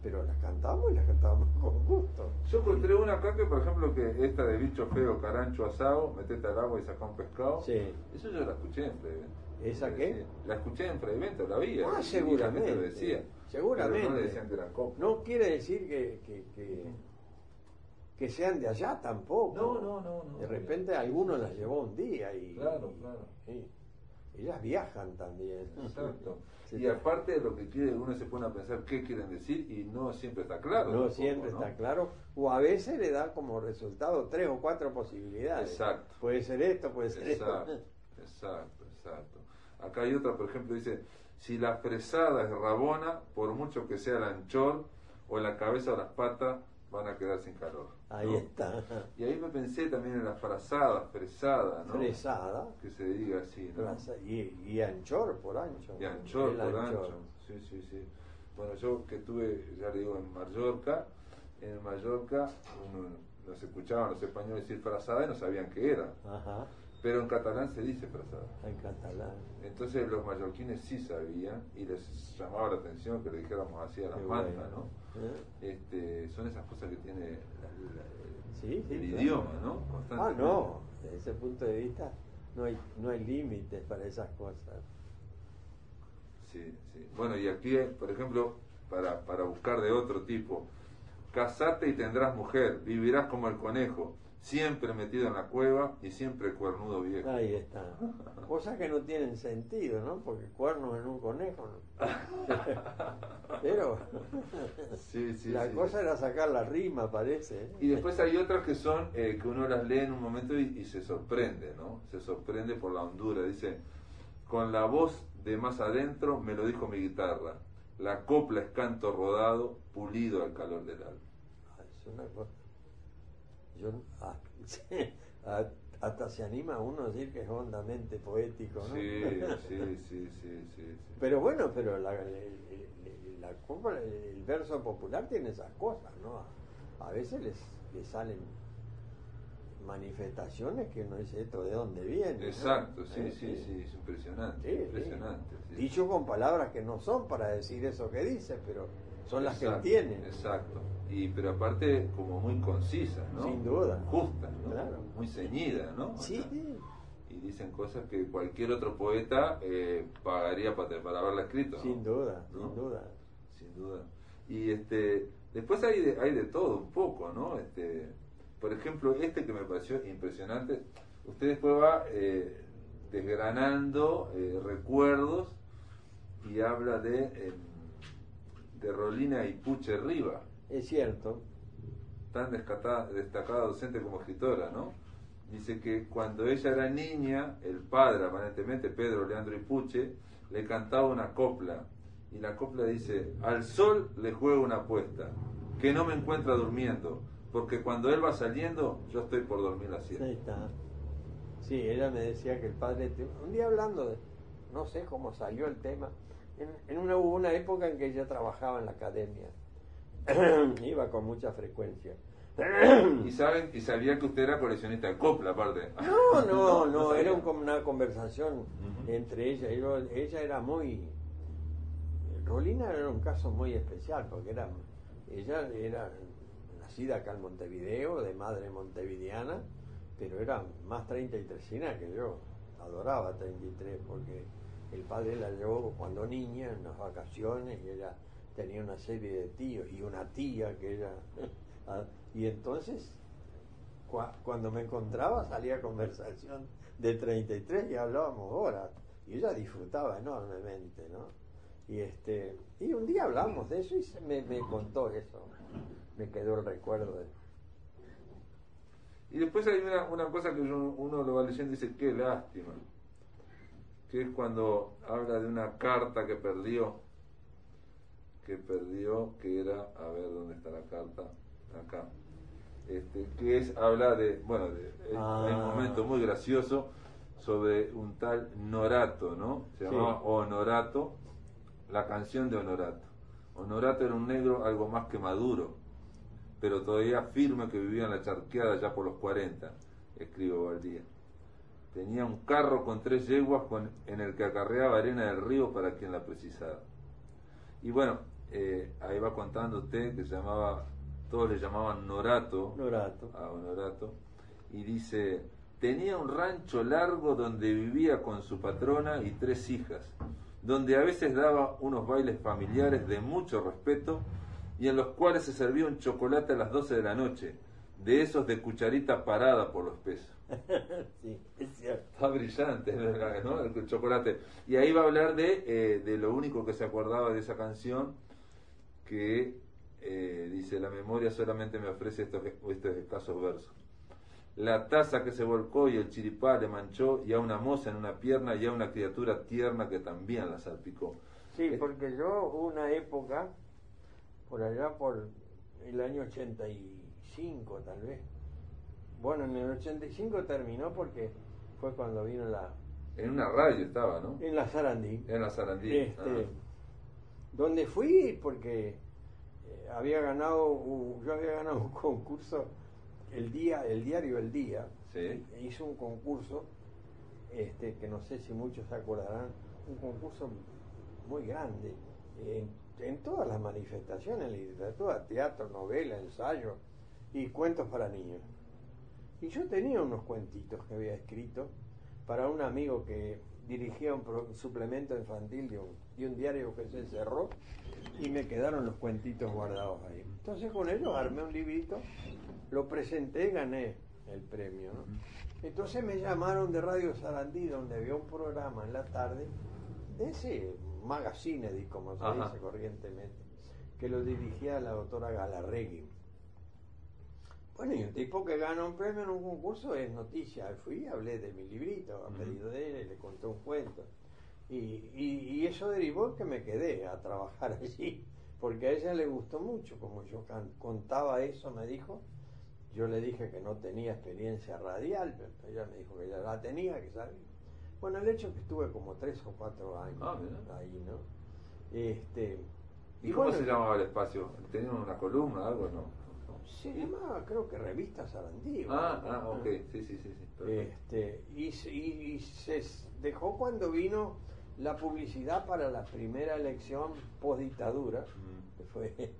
pero las cantábamos y las cantábamos con gusto. Yo encontré una acá que, por ejemplo, que esta de bicho feo, carancho asado, metete al agua y saca un pescado. Sí. Eso yo la escuché en Prevento. ¿Esa qué? La escuché en Prevento, la vi. Ah, seguramente. Lo decía. Seguramente. No, le decían que era copla. No quiere decir que, que, que, que sean de allá tampoco. No, no, no. no de repente no, alguno las llevó un día y... Claro, y, claro. Y, ellas viajan también. Exacto. Y aparte de lo que quieren, uno se pone a pensar qué quieren decir y no siempre está claro. No tampoco, siempre ¿no? está claro. O a veces le da como resultado tres o cuatro posibilidades. Exacto. Puede ser esto, puede ser exacto, esto. Exacto, exacto. Acá hay otra, por ejemplo, dice, si la fresada es rabona, por mucho que sea el anchor, o la cabeza o las patas, van a quedar sin calor. Ahí ¿no? está. Y ahí me pensé también en la frazada, fresada, ¿no? Fresada. Que se diga así, ¿no? Fraza, y, y anchor por ancho. Y anchor el por anchor. ancho. Sí, sí, sí. Bueno, yo que estuve, ya le digo, en Mallorca, en Mallorca uno, nos escuchaban los españoles decir frazada y no sabían qué era. Ajá. Pero en catalán se dice frazada. En catalán. Entonces los mallorquines sí sabían y les llamaba la atención que le dijéramos así a las mantas, ¿no? ¿Eh? Este, son esas cosas que tiene la, la, sí, el sí, idioma, claro. ¿no? Constantemente. Ah, no, desde ese punto de vista no hay, no hay límites para esas cosas. Sí, sí. Bueno, y aquí, por ejemplo, para, para buscar de otro tipo, casate y tendrás mujer, vivirás como el conejo, siempre metido en la cueva y siempre cuernudo viejo. Ahí está. Cosas que no tienen sentido, ¿no? Porque cuernos en un conejo, ¿no? Pero sí, sí, la sí, cosa sí. era sacar la rima, parece. Y después hay otras que son, eh, que uno las lee en un momento y, y se sorprende, ¿no? Se sorprende por la hondura. Dice, con la voz de más adentro me lo dijo mi guitarra. La copla es canto rodado, pulido al calor del alma. Es una cosa... Yo, ah, hasta se anima uno a decir que es hondamente poético, ¿no? Sí, sí, sí, sí, sí. Pero bueno, pero la, la, la, el verso popular tiene esas cosas, ¿no? A veces les, les salen manifestaciones que uno dice esto de dónde viene. Exacto, ¿no? sí, eh, sí, sí, sí, es impresionante. Sí, impresionante sí. Sí. Dicho con palabras que no son para decir eso que dice, pero son las exacto, que tienen. Exacto. Y, pero aparte como muy concisas, ¿no? Sin duda. Justas, ¿no? Claro. Muy ceñidas, ¿no? Sí. O sea, y dicen cosas que cualquier otro poeta eh, pagaría para, para haberla escrito, ¿no? Sin duda, ¿no? sin duda. Sin duda. Y este después hay de, hay de todo un poco, ¿no? Este, por ejemplo, este que me pareció impresionante, usted después va eh, desgranando eh, recuerdos y habla de, eh, de Rolina y Puche Riva. Es cierto. Tan destacada docente como escritora, ¿no? Dice que cuando ella era niña, el padre, aparentemente Pedro Leandro Ipuche, le cantaba una copla. Y la copla dice, al sol le juego una apuesta, que no me encuentra durmiendo, porque cuando él va saliendo, yo estoy por dormir la siesta. Ahí está. Sí, ella me decía que el padre... Te... Un día hablando de... No sé cómo salió el tema. En, en una, hubo una época en que ella trabajaba en la academia. Iba con mucha frecuencia. ¿Y saben, y sabía que usted era coleccionista de copla, aparte? No, no, no, no era un, una conversación uh-huh. entre ella y yo. Ella era muy... Rolina era un caso muy especial, porque era ella era nacida acá en Montevideo, de madre montevideana, pero era más treintaitresina que yo. Adoraba treinta y tres, porque el padre la llevó cuando niña, en las vacaciones, y ella... tenía una serie de tíos y una tía que ella... Y entonces, cu cuando me encontraba, salía conversación de treinta y tres y hablábamos horas. Y ella disfrutaba enormemente, ¿no? Y este y un día hablamos de eso y se me, me contó eso. Me quedó el recuerdo de... Y después hay una, una cosa que uno, uno lo va leyendo y dice, qué lástima. Que es cuando habla de una carta que perdió. que perdió, que era, a ver dónde está la carta, acá, este, que es, habla de, bueno, de, ah. hay un momento muy gracioso sobre un tal Honorato, ¿no? Se llamaba sí. Honorato, la canción de Honorato. Honorato era un negro algo más que maduro, pero todavía firme que vivía en la charqueada ya por los cuarenta, escribe Obaldía. Tenía un carro con tres yeguas con, en el que acarreaba arena del río para quien la precisara. Y bueno, eh, ahí va contando usted que se llamaba, todos le llamaban Honorato, Honorato. a Honorato, y dice, tenía un rancho largo donde vivía con su patrona y tres hijas, donde a veces daba unos bailes familiares de mucho respeto y en los cuales se servía un chocolate a las doce de la noche, de esos de cucharita parada por los pesos. Sí, es cierto. Está brillante, ¿no? El chocolate. Y ahí va a hablar de, eh, de lo único que se acordaba de esa canción, que eh, dice, la memoria solamente me ofrece estos, estos escasos versos. La taza que se volcó y el chiripá le manchó, y a una moza en una pierna y a una criatura tierna que también la salpicó. Sí, es... porque yo una época, por allá por el año ochenta y cinco tal vez. Bueno, en el ochenta y cinco terminó porque fue cuando vino la... En una radio estaba, ¿no? En la Sarandí. En la Sarandí. Este, ah. Donde fui porque había ganado, yo había ganado un concurso, el día, el diario El Día, ¿sí? Hizo un concurso, este, que no sé si muchos se acordarán, un concurso muy grande, en, en todas las manifestaciones, literatura, teatro, novela, ensayo y cuentos para niños. Y yo tenía unos cuentitos que había escrito para un amigo que dirigía un, pro, un suplemento infantil de un, de un diario que se cerró, y me quedaron los cuentitos guardados ahí. Entonces con ellos armé un librito, lo presenté, gané el premio, ¿no? Entonces me llamaron de Radio Sarandí, donde había un programa en la tarde, de ese magazine, como se dice corrientemente, que lo dirigía la doctora Galarregui. Bueno, y un tipo que gana un premio en un concurso es noticia. Fui, hablé de mi librito, a pedido de él, le conté un cuento. Y, y, y eso derivó que me quedé a trabajar allí, porque a ella le gustó mucho, como yo can, contaba eso, me dijo. Yo le dije que no tenía experiencia radial, pero ella me dijo que ya la tenía, que sabía. Bueno, el hecho es que estuve como tres o cuatro años ah, ahí, ¿no? Este, ¿Y, y cómo bueno, se llamaba el espacio? ¿Tenía una columna, algo, no? Se llamaba, creo que Revista Sarandí. Ah, ¿no? ah, ok, sí, sí, sí. sí. Este, y, y, y se dejó cuando vino la publicidad para la primera elección postdictadura, mm. que fue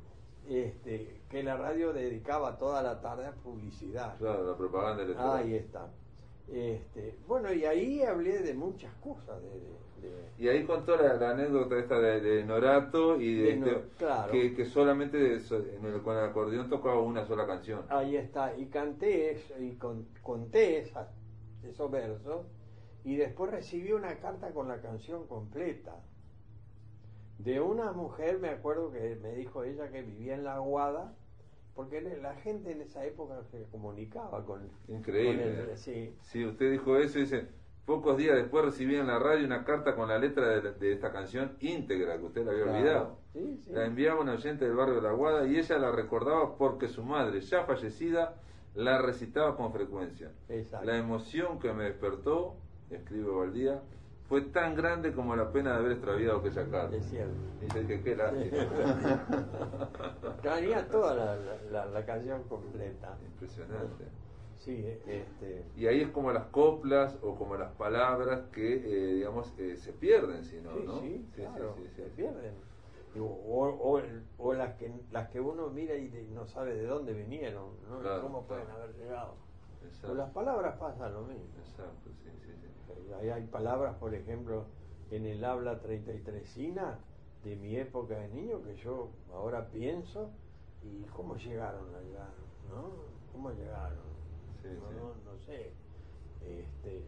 este, que la radio dedicaba toda la tarde a publicidad. Claro, la propaganda electoral. Ahí está. Este, bueno, y ahí hablé de muchas cosas. De, de, de, y ahí contó la, la anécdota esta de, de Honorato y de, de no, este, claro. que, que solamente en el, con el acordeón tocaba una sola canción. Ahí está, y canté eso, y con, conté esa, esos versos, y después recibí una carta con la canción completa. De una mujer, me acuerdo que me dijo ella que vivía en La Aguada, porque la gente en esa época se comunicaba con... Increíble. Con el, sí. Sí, usted dijo eso y dice, pocos días después recibí en la radio una carta con la letra de, de esta canción íntegra, que usted la había claro. olvidado. Sí, sí. La enviaba una oyente del barrio de La Aguada y ella la recordaba porque su madre, ya fallecida, la recitaba con frecuencia. Exacto. La emoción que me despertó, escribe Obaldía, fue tan grande como la pena de haber extraviado aquella carta. Es cierto. Dice que qué lástima. Traía toda la, la, la canción completa. Impresionante. Sí, este... Y ahí es como las coplas o como las palabras que, eh, digamos, eh, se pierden, si no, sí, ¿no? Sí, sí, claro, sí, sí, sí, se pierden. O, o, o las, que, las que uno mira y no sabe de dónde vinieron, ¿no? Claro, cómo claro. pueden haber llegado. Exacto. Con las palabras pasa lo mismo. Exacto, sí, sí, sí. Hay, hay palabras, por ejemplo, en el habla treinta y tresina de mi época de niño que yo ahora pienso y cómo llegaron allá, ¿no? ¿Cómo llegaron? Sí, no, sí. No, no sé. Este,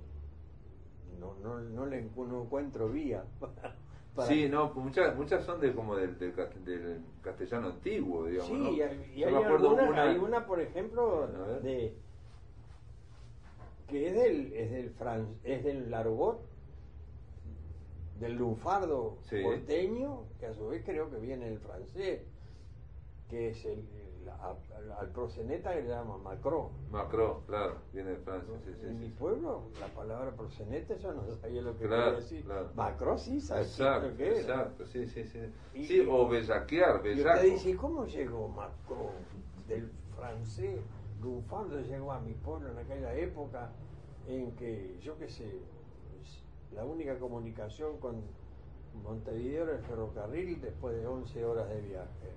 no, no, no le no encuentro vía. Para, para sí, no, muchas, muchas son de como del, del, del castellano antiguo, digamos. Sí, ¿no? y, y hay, algunas, una... hay una, por ejemplo, de que es del es del fran, es del argot del lunfardo sí. porteño, que a su vez creo que viene el francés, que es el, el al, al proseneta que le llaman Macron. Macron, claro, viene de Francia. Sí, sí, en sí, mi sí. pueblo la palabra proseneta yo no sabía lo que claro, quería decir. Claro. Macron sí sabía exacto, lo que era. Exacto, sí, sí, sí. Y, sí o bellaquear, bellaco. Y usted dice, ¿cómo llegó Macron del francés? Lunfardo llegó a mi pueblo en aquella época en que, yo qué sé, la única comunicación con Montevideo era el ferrocarril después de once horas de viaje.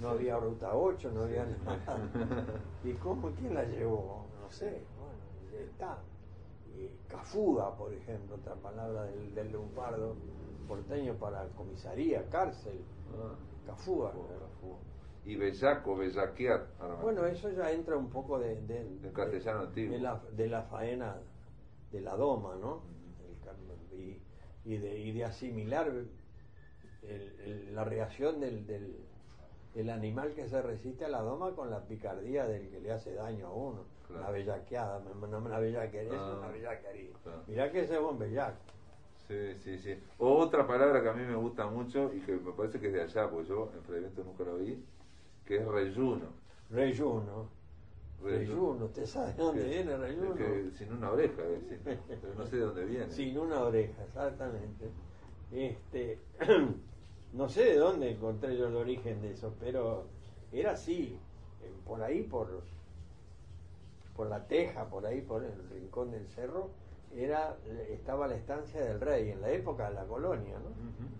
No sí. había ruta ocho, no sí. había nada. ¿Y cómo? ¿Quién la llevó? No sé. Bueno, está. Cafuda, por ejemplo, otra palabra del, del lunfardo porteño para comisaría, cárcel. Ah. Cafuda. Oh, y besaco, besaquear. Bueno, eso ya entra un poco de, de, del castellano de, antiguo. De la, de la faena, de la doma, ¿no? Uh-huh. el, y, y, de, y de asimilar el, el, la reacción del, del el animal que se resiste a la doma con la picardía del que le hace daño a uno. Claro. La bellaqueada, no me la bellaquería, ah, una bellaquería. Claro. Mirá que ese es un bellaco. Sí, sí, sí. Otra palabra que a mí me gusta mucho y que me parece que es de allá, porque yo en Frevento nunca lo vi, que es reyuno. Reyuno. Reyuno, ¿usted sabe de dónde viene reyuno? Que sin una oreja, eh, sin, pero no sé de dónde viene. Sin una oreja, exactamente. Este, no sé de dónde encontré yo el origen de eso, pero era así, por ahí, por, por la teja, por ahí, por el rincón del cerro, era estaba la estancia del rey, en la época de la colonia, ¿no? Uh-huh.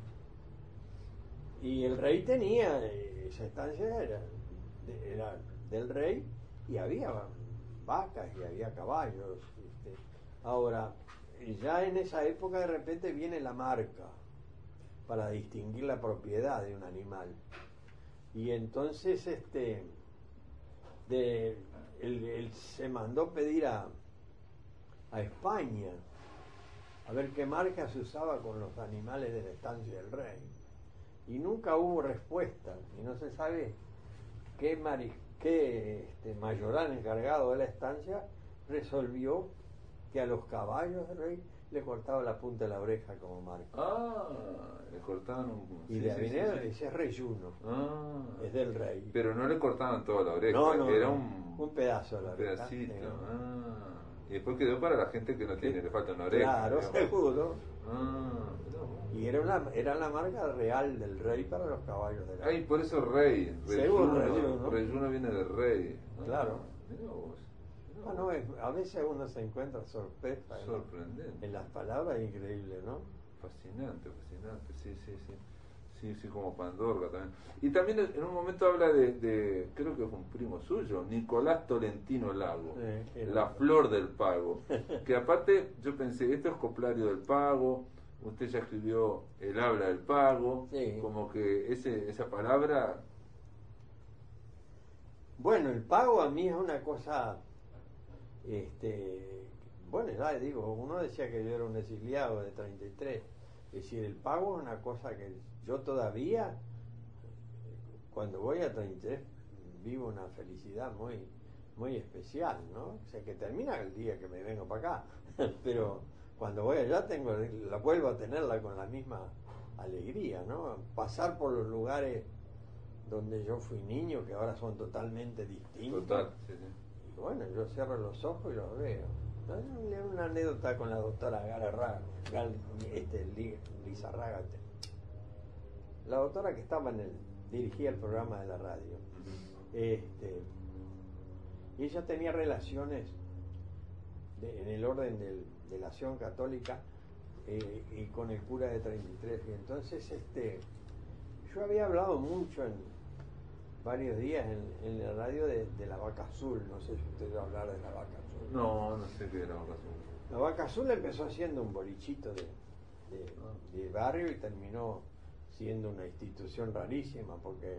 Y el rey tenía... esa estancia era, era del rey y había vacas y había caballos. Este. Ahora, ya en esa época de repente viene la marca para distinguir la propiedad de un animal. Y entonces este de, el, el, se mandó pedir a, a España a ver qué marca se usaba con los animales de la estancia del rey. Y nunca hubo respuesta, y no se sabe qué, maris, qué este, mayoral encargado de la estancia resolvió que a los caballos del rey le cortaba la punta de la oreja como marca. Ah, le cortaban un... Y sí, de sí, Avenida sí, sí. Ese reyuno, ah, es del rey. Pero no le cortaban toda la oreja, no, no, era no, un, un pedazo de la oreja. Pedacito, ah. Y después quedó para la gente que no tiene, que, le falta una oreja. Claro, digamos. Seguro. Ah, y era la, era la marca real del rey para los caballos de la... Ay, por eso rey, reyuno, reyuno, reyuno viene de rey. Ah, claro. Mira vos, mira vos. Bueno, es, a veces uno se encuentra sorpresa sorprendente en, en las palabras, increíble, ¿no? Fascinante, fascinante, sí, sí, sí. Sí, sí, como Pandorga también. Y también en un momento habla de, de creo que es un primo suyo, Nicolás Tolentino Lago, sí, la flor del pago. Que aparte yo pensé, esto es coplario del pago, usted ya escribió el habla del pago, sí. Como que ese, esa palabra... Bueno, el pago a mí es una cosa... este Bueno, ya digo, uno decía que yo era un exiliado de treinta y tres. Es decir, el pago es una cosa que yo todavía, cuando voy a treinta y tres, vivo una felicidad muy muy especial, ¿no? O sea, que termina el día que me vengo para acá, pero cuando voy allá tengo la vuelvo a tenerla con la misma alegría, ¿no? Pasar por los lugares donde yo fui niño, que ahora son totalmente distintos. Total, sí, sí. Y bueno, yo cierro los ojos y los veo. Una anécdota con la doctora Galarregui, Gal, este, Lizarraga. La doctora que estaba en el, dirigía el programa de la radio. Este, y ella tenía relaciones de, en el orden del, de la acción católica eh, y con el cura de treinta y tres. Y entonces este, yo había hablado mucho en varios días en, en la radio de, de La Vaca Azul. No sé si usted va a hablar de La Vaca Azul. No, no sé qué era La Vaca Azul. La Vaca Azul empezó siendo un bolichito de, de, de barrio y terminó siendo una institución rarísima porque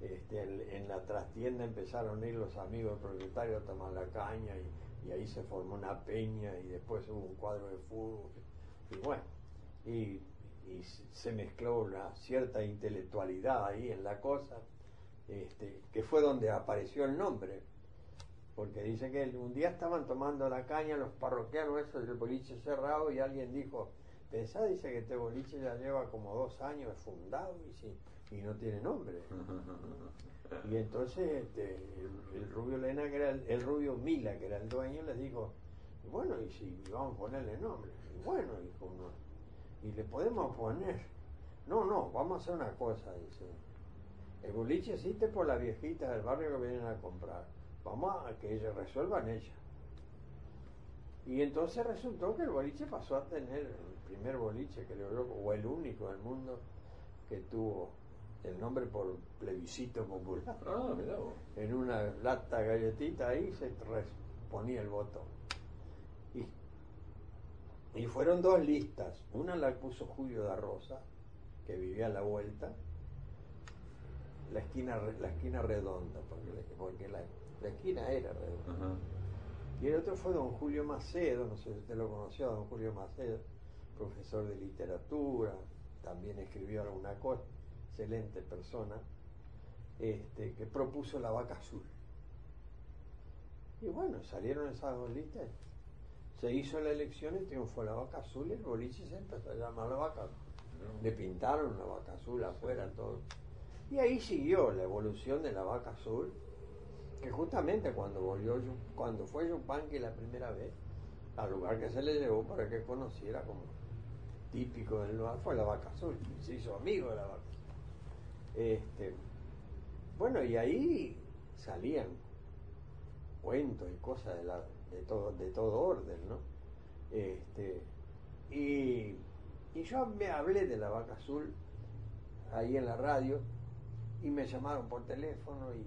este, el, en la trastienda empezaron a ir los amigos propietarios a tomar la caña y, y ahí se formó una peña y después hubo un cuadro de fútbol y bueno, y, y se mezcló una cierta intelectualidad ahí en la cosa, este, que fue donde apareció el nombre. Porque dice que un día estaban tomando la caña los parroquianos, eso del boliche cerrado, y alguien dijo, pensá, dice que este boliche ya lleva como dos años fundado y, sí, y no tiene nombre. Y entonces este, el, el rubio Lena, que era el, el rubio Mila, que era el dueño, les dijo, bueno, y si vamos a ponerle nombre, y bueno, dijo uno, y le podemos poner, no, no, vamos a hacer una cosa, dice, el boliche existe por las viejitas del barrio que vienen a comprar. Vamos a que ellos resuelvan ella. Y entonces resultó que el boliche pasó a tener, el primer boliche, creo yo, o el único del mundo que tuvo el nombre por plebiscito popular. Ah, mirá vos. En una lata galletita ahí se ponía el botón. Y, y fueron dos listas. Una la puso Julio da Rosa, que vivía a la vuelta, la esquina, la esquina redonda, porque, porque la, la esquina era redonda. Ajá. Y el otro fue don Julio Macedo, no sé si usted lo conoció, don Julio Macedo, profesor de literatura, también escribió alguna cosa, excelente persona, este, que propuso La Vaca Azul. Y bueno, salieron esas dos listas, se hizo la elección y triunfó La Vaca Azul, y el boliche se empezó a llamar La Vaca Azul. No. Le pintaron una vaca azul afuera, todo. Y ahí siguió la evolución de La Vaca Azul, que justamente cuando volvió, cuando fue Yupanqui la primera vez, al lugar que se le llevó para que conociera como típico del lugar fue La Vaca Azul, se hizo amigo de La Vaca Azul. Este, bueno, y ahí salían cuentos y cosas de, la, de, todo, de todo orden, ¿no? Este, y, y yo me hablé de La Vaca Azul ahí en la radio y me llamaron por teléfono y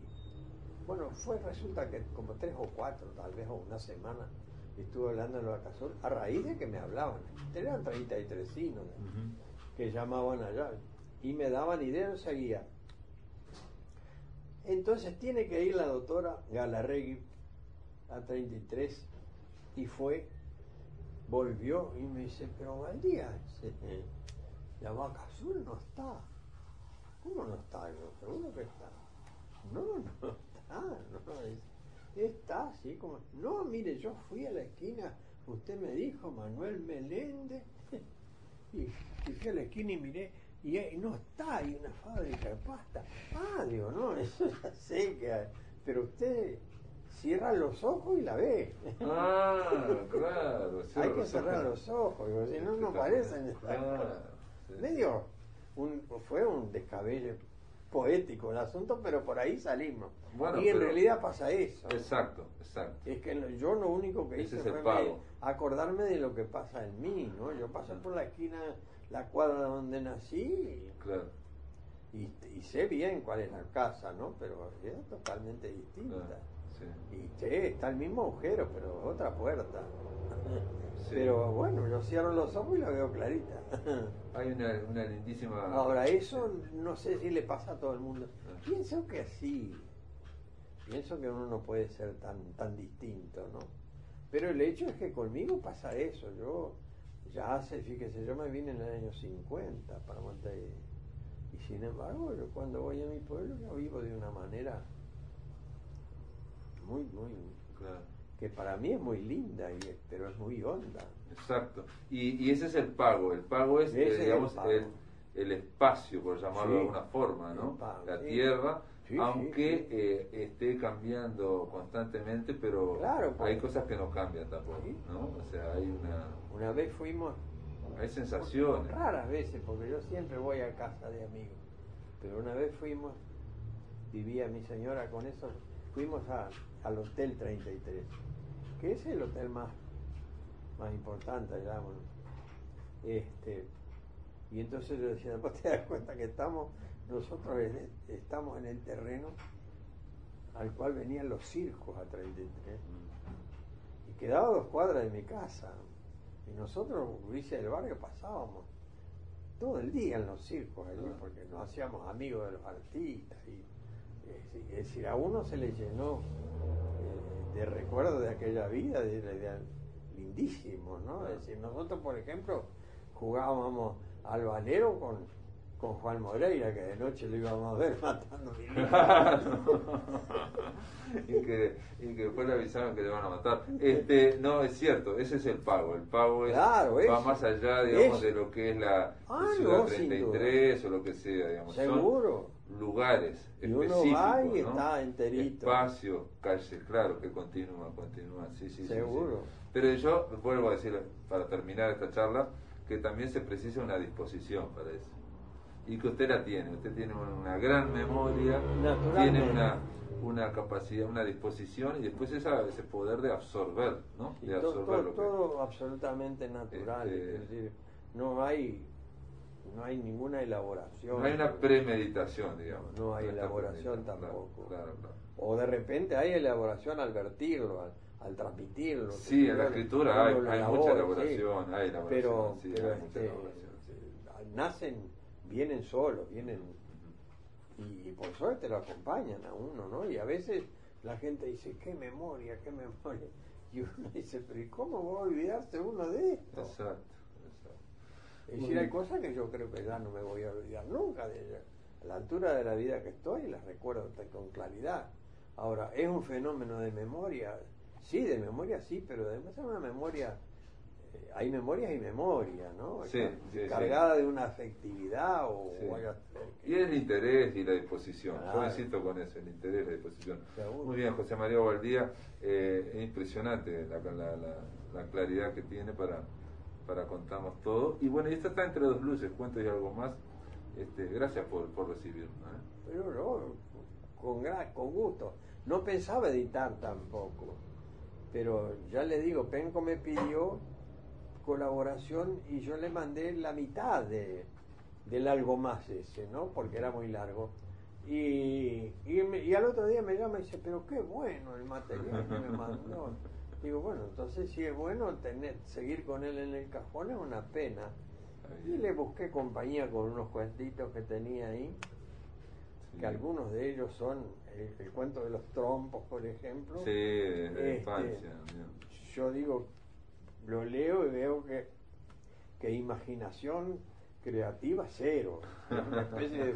bueno, fue, resulta que como tres o cuatro, tal vez, o una semana, estuve hablando de La Vaca Azul a raíz de que me hablaban. Eran treinta y tres sinos uh-huh. que llamaban allá y me daban idea, no seguía. Entonces tiene que ir la doctora Galarregui a treinta y tres y fue, volvió y me dice, pero Obaldía, La Vaca Azul no está. ¿Cómo no está? Yo, seguro que está. No, no está, no, está así como... No, mire, yo fui a la esquina, usted me dijo, Manuel Meléndez, y, y fui a la esquina y miré, y, y no está, hay una fábrica de pasta. Ah, digo, no, eso ya sé que hay, pero usted cierra los ojos y la ve. Ah, claro. Hay que cerrar los ojos, digo, si no, no parecen. Claro, sí. Medio, un, fue un descabello poético el asunto, pero por ahí salimos. Bueno, y en realidad pasa eso. Exacto, exacto. Es que yo lo único que hice fue me, acordarme de lo que pasa en mí, ¿no? Yo paso ah. por la esquina, la cuadra donde nací, claro. y, y sé bien cuál es la casa, ¿no? Pero es totalmente distinta. Claro, sí. Y che, está el mismo agujero, pero otra puerta. Sí. Pero bueno, yo cierro los ojos y la veo clarita. Hay una, una lindísima... Ahora, eso no sé si le pasa a todo el mundo. Pienso que sí. Pienso que uno no puede ser tan, tan distinto, ¿no? Pero el hecho es que conmigo pasa eso. Yo ya hace, fíjese, yo me vine en el año cincuenta para Montevideo. Y sin embargo, yo cuando voy a mi pueblo, yo vivo de una manera muy, muy... Claro. Que para mí es muy linda, y, pero es muy honda. Exacto. Y, y ese es el pago. El pago es, eh, digamos, el, pago. El, el espacio, por llamarlo sí, de alguna forma, ¿no? Pago, la sí. tierra, sí, aunque sí, sí. Eh, esté cambiando constantemente, pero claro, porque hay cosas que no cambian tampoco, sí, ¿no? O sea, hay una... Una vez fuimos... Hay sensaciones. Raras veces, porque yo siempre voy a casa de amigos. Pero una vez fuimos, vivía mi señora con eso, fuimos a... al Hotel treinta y tres, que es el hotel más, más importante allá, bueno. Este, y entonces yo decía, pues te das cuenta que estamos, nosotros en, estamos en el terreno al cual venían los circos a treinta y tres, y quedaba dos cuadras de mi casa, y nosotros, Luisa del Barrio, pasábamos todo el día en los circos allí, porque nos hacíamos amigos de los artistas, y es decir, a uno se le llenó eh, de recuerdo de aquella vida, de, de, de, lindísimo, ¿no? Claro. Es decir, nosotros, por ejemplo, jugábamos al valero con, con Juan Moreira, que de noche lo íbamos a ver matando mineros. y, que, y que después le avisaron que le van a matar. Este, no, es cierto, ese es el pago. El pago es, claro, va más allá, digamos, eso. de lo que es la ah, Ciudad no, treinta y tres o lo que sea, digamos. Seguro. Lugares específicos, y uno va y ¿no? está enterito. Espacio, calle, claro que continúa, continúa, sí, sí, seguro. Sí, sí. Pero yo vuelvo a decir, para terminar esta charla, que también se precisa una disposición para eso. Y que usted la tiene, usted tiene una gran memoria, tiene una, una capacidad, una disposición, y después esa, ese poder de absorber, ¿no? De absorber todo, lo que... todo absolutamente natural, este... es decir, no hay... No hay ninguna elaboración. No hay una premeditación, digamos. No hay elaboración tampoco. Claro, claro, claro. O de repente hay elaboración al vertirlo, al, al transmitirlo. Sí, en la escritura hay, hay labor, mucha elaboración, sí. hay elaboración. Pero, sí, pero hay este, mucha elaboración. Nacen, vienen solos, vienen y por suerte lo acompañan a uno, ¿no? Y a veces la gente dice, qué memoria, qué memoria, y uno dice, pero ¿y cómo va a olvidarse uno de esto? Exacto, exacto. Es decir, hay cosas que yo creo que ya no me voy a olvidar nunca de ellas. A la altura de la vida que estoy las recuerdo con claridad. Ahora, ¿es un fenómeno de memoria? Sí, de memoria sí, pero además es una memoria, eh, hay memorias y memoria, ¿no? Sí, sí, cargada sí. de una afectividad o... Sí. o haya, que... Y el interés y la disposición, claro. Yo insisto con eso, el interés y la disposición. Seguro. Muy bien, José María Obaldía, eh, es impresionante la, la, la, la claridad que tiene para, para contarnos todo. Y bueno, y esto está entre dos luces, cuento y algo más. Este, gracias por, por recibirnos, ¿eh? Pero no, con, gran, con gusto. No pensaba editar tampoco, pero ya le digo, Penco me pidió colaboración y yo le mandé la mitad de, del algo más ese, ¿no? Porque era muy largo. Y, y, me, y al otro día me llama y dice, pero qué bueno el material que me mandó. Digo, bueno, entonces si es bueno tener, seguir con él en el cajón es una pena. Y le busqué compañía con unos cuentitos que tenía ahí, sí. que algunos de ellos son el, el cuento de los trompos, por ejemplo. Sí, de este, infancia. Yo digo, lo leo y veo que, que imaginación creativa cero. Una especie de,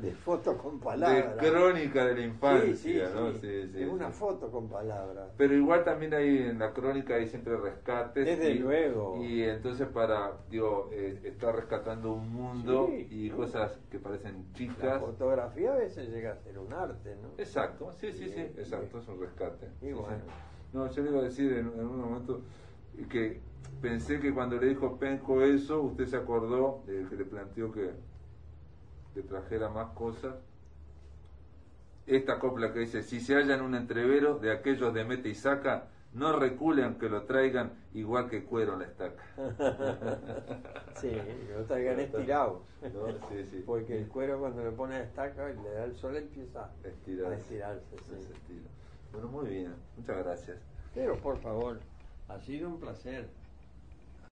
de foto con palabras. De crónica de la infancia, sí, sí, ¿no? Sí, sí, sí, es una sí. foto con palabras. Pero igual también hay en la crónica hay siempre rescates. Desde y, luego. Y entonces para, digo, eh, está rescatando un mundo sí, y ¿no? cosas que parecen chicas. La fotografía a veces llega a ser un arte, ¿no? Exacto, sí, sí, sí, sí es, exacto, es un rescate. Y sí, bueno. Sí. No, yo le iba a decir en, en un momento que pensé que cuando le dijo Penco eso, usted se acordó del que le planteó que, que trajera más cosas. Esta copla que dice, si se hallan un entrevero de aquellos de mete y saca, no reculen que lo traigan igual que cuero en la estaca. Sí, que lo traigan estirado. No, sí, sí. Porque el cuero cuando le pone la estaca y le da el sol empieza estirarse. a estirarse. Sí. Bueno, muy bien, muchas gracias. Pero por favor. Ha sido un placer.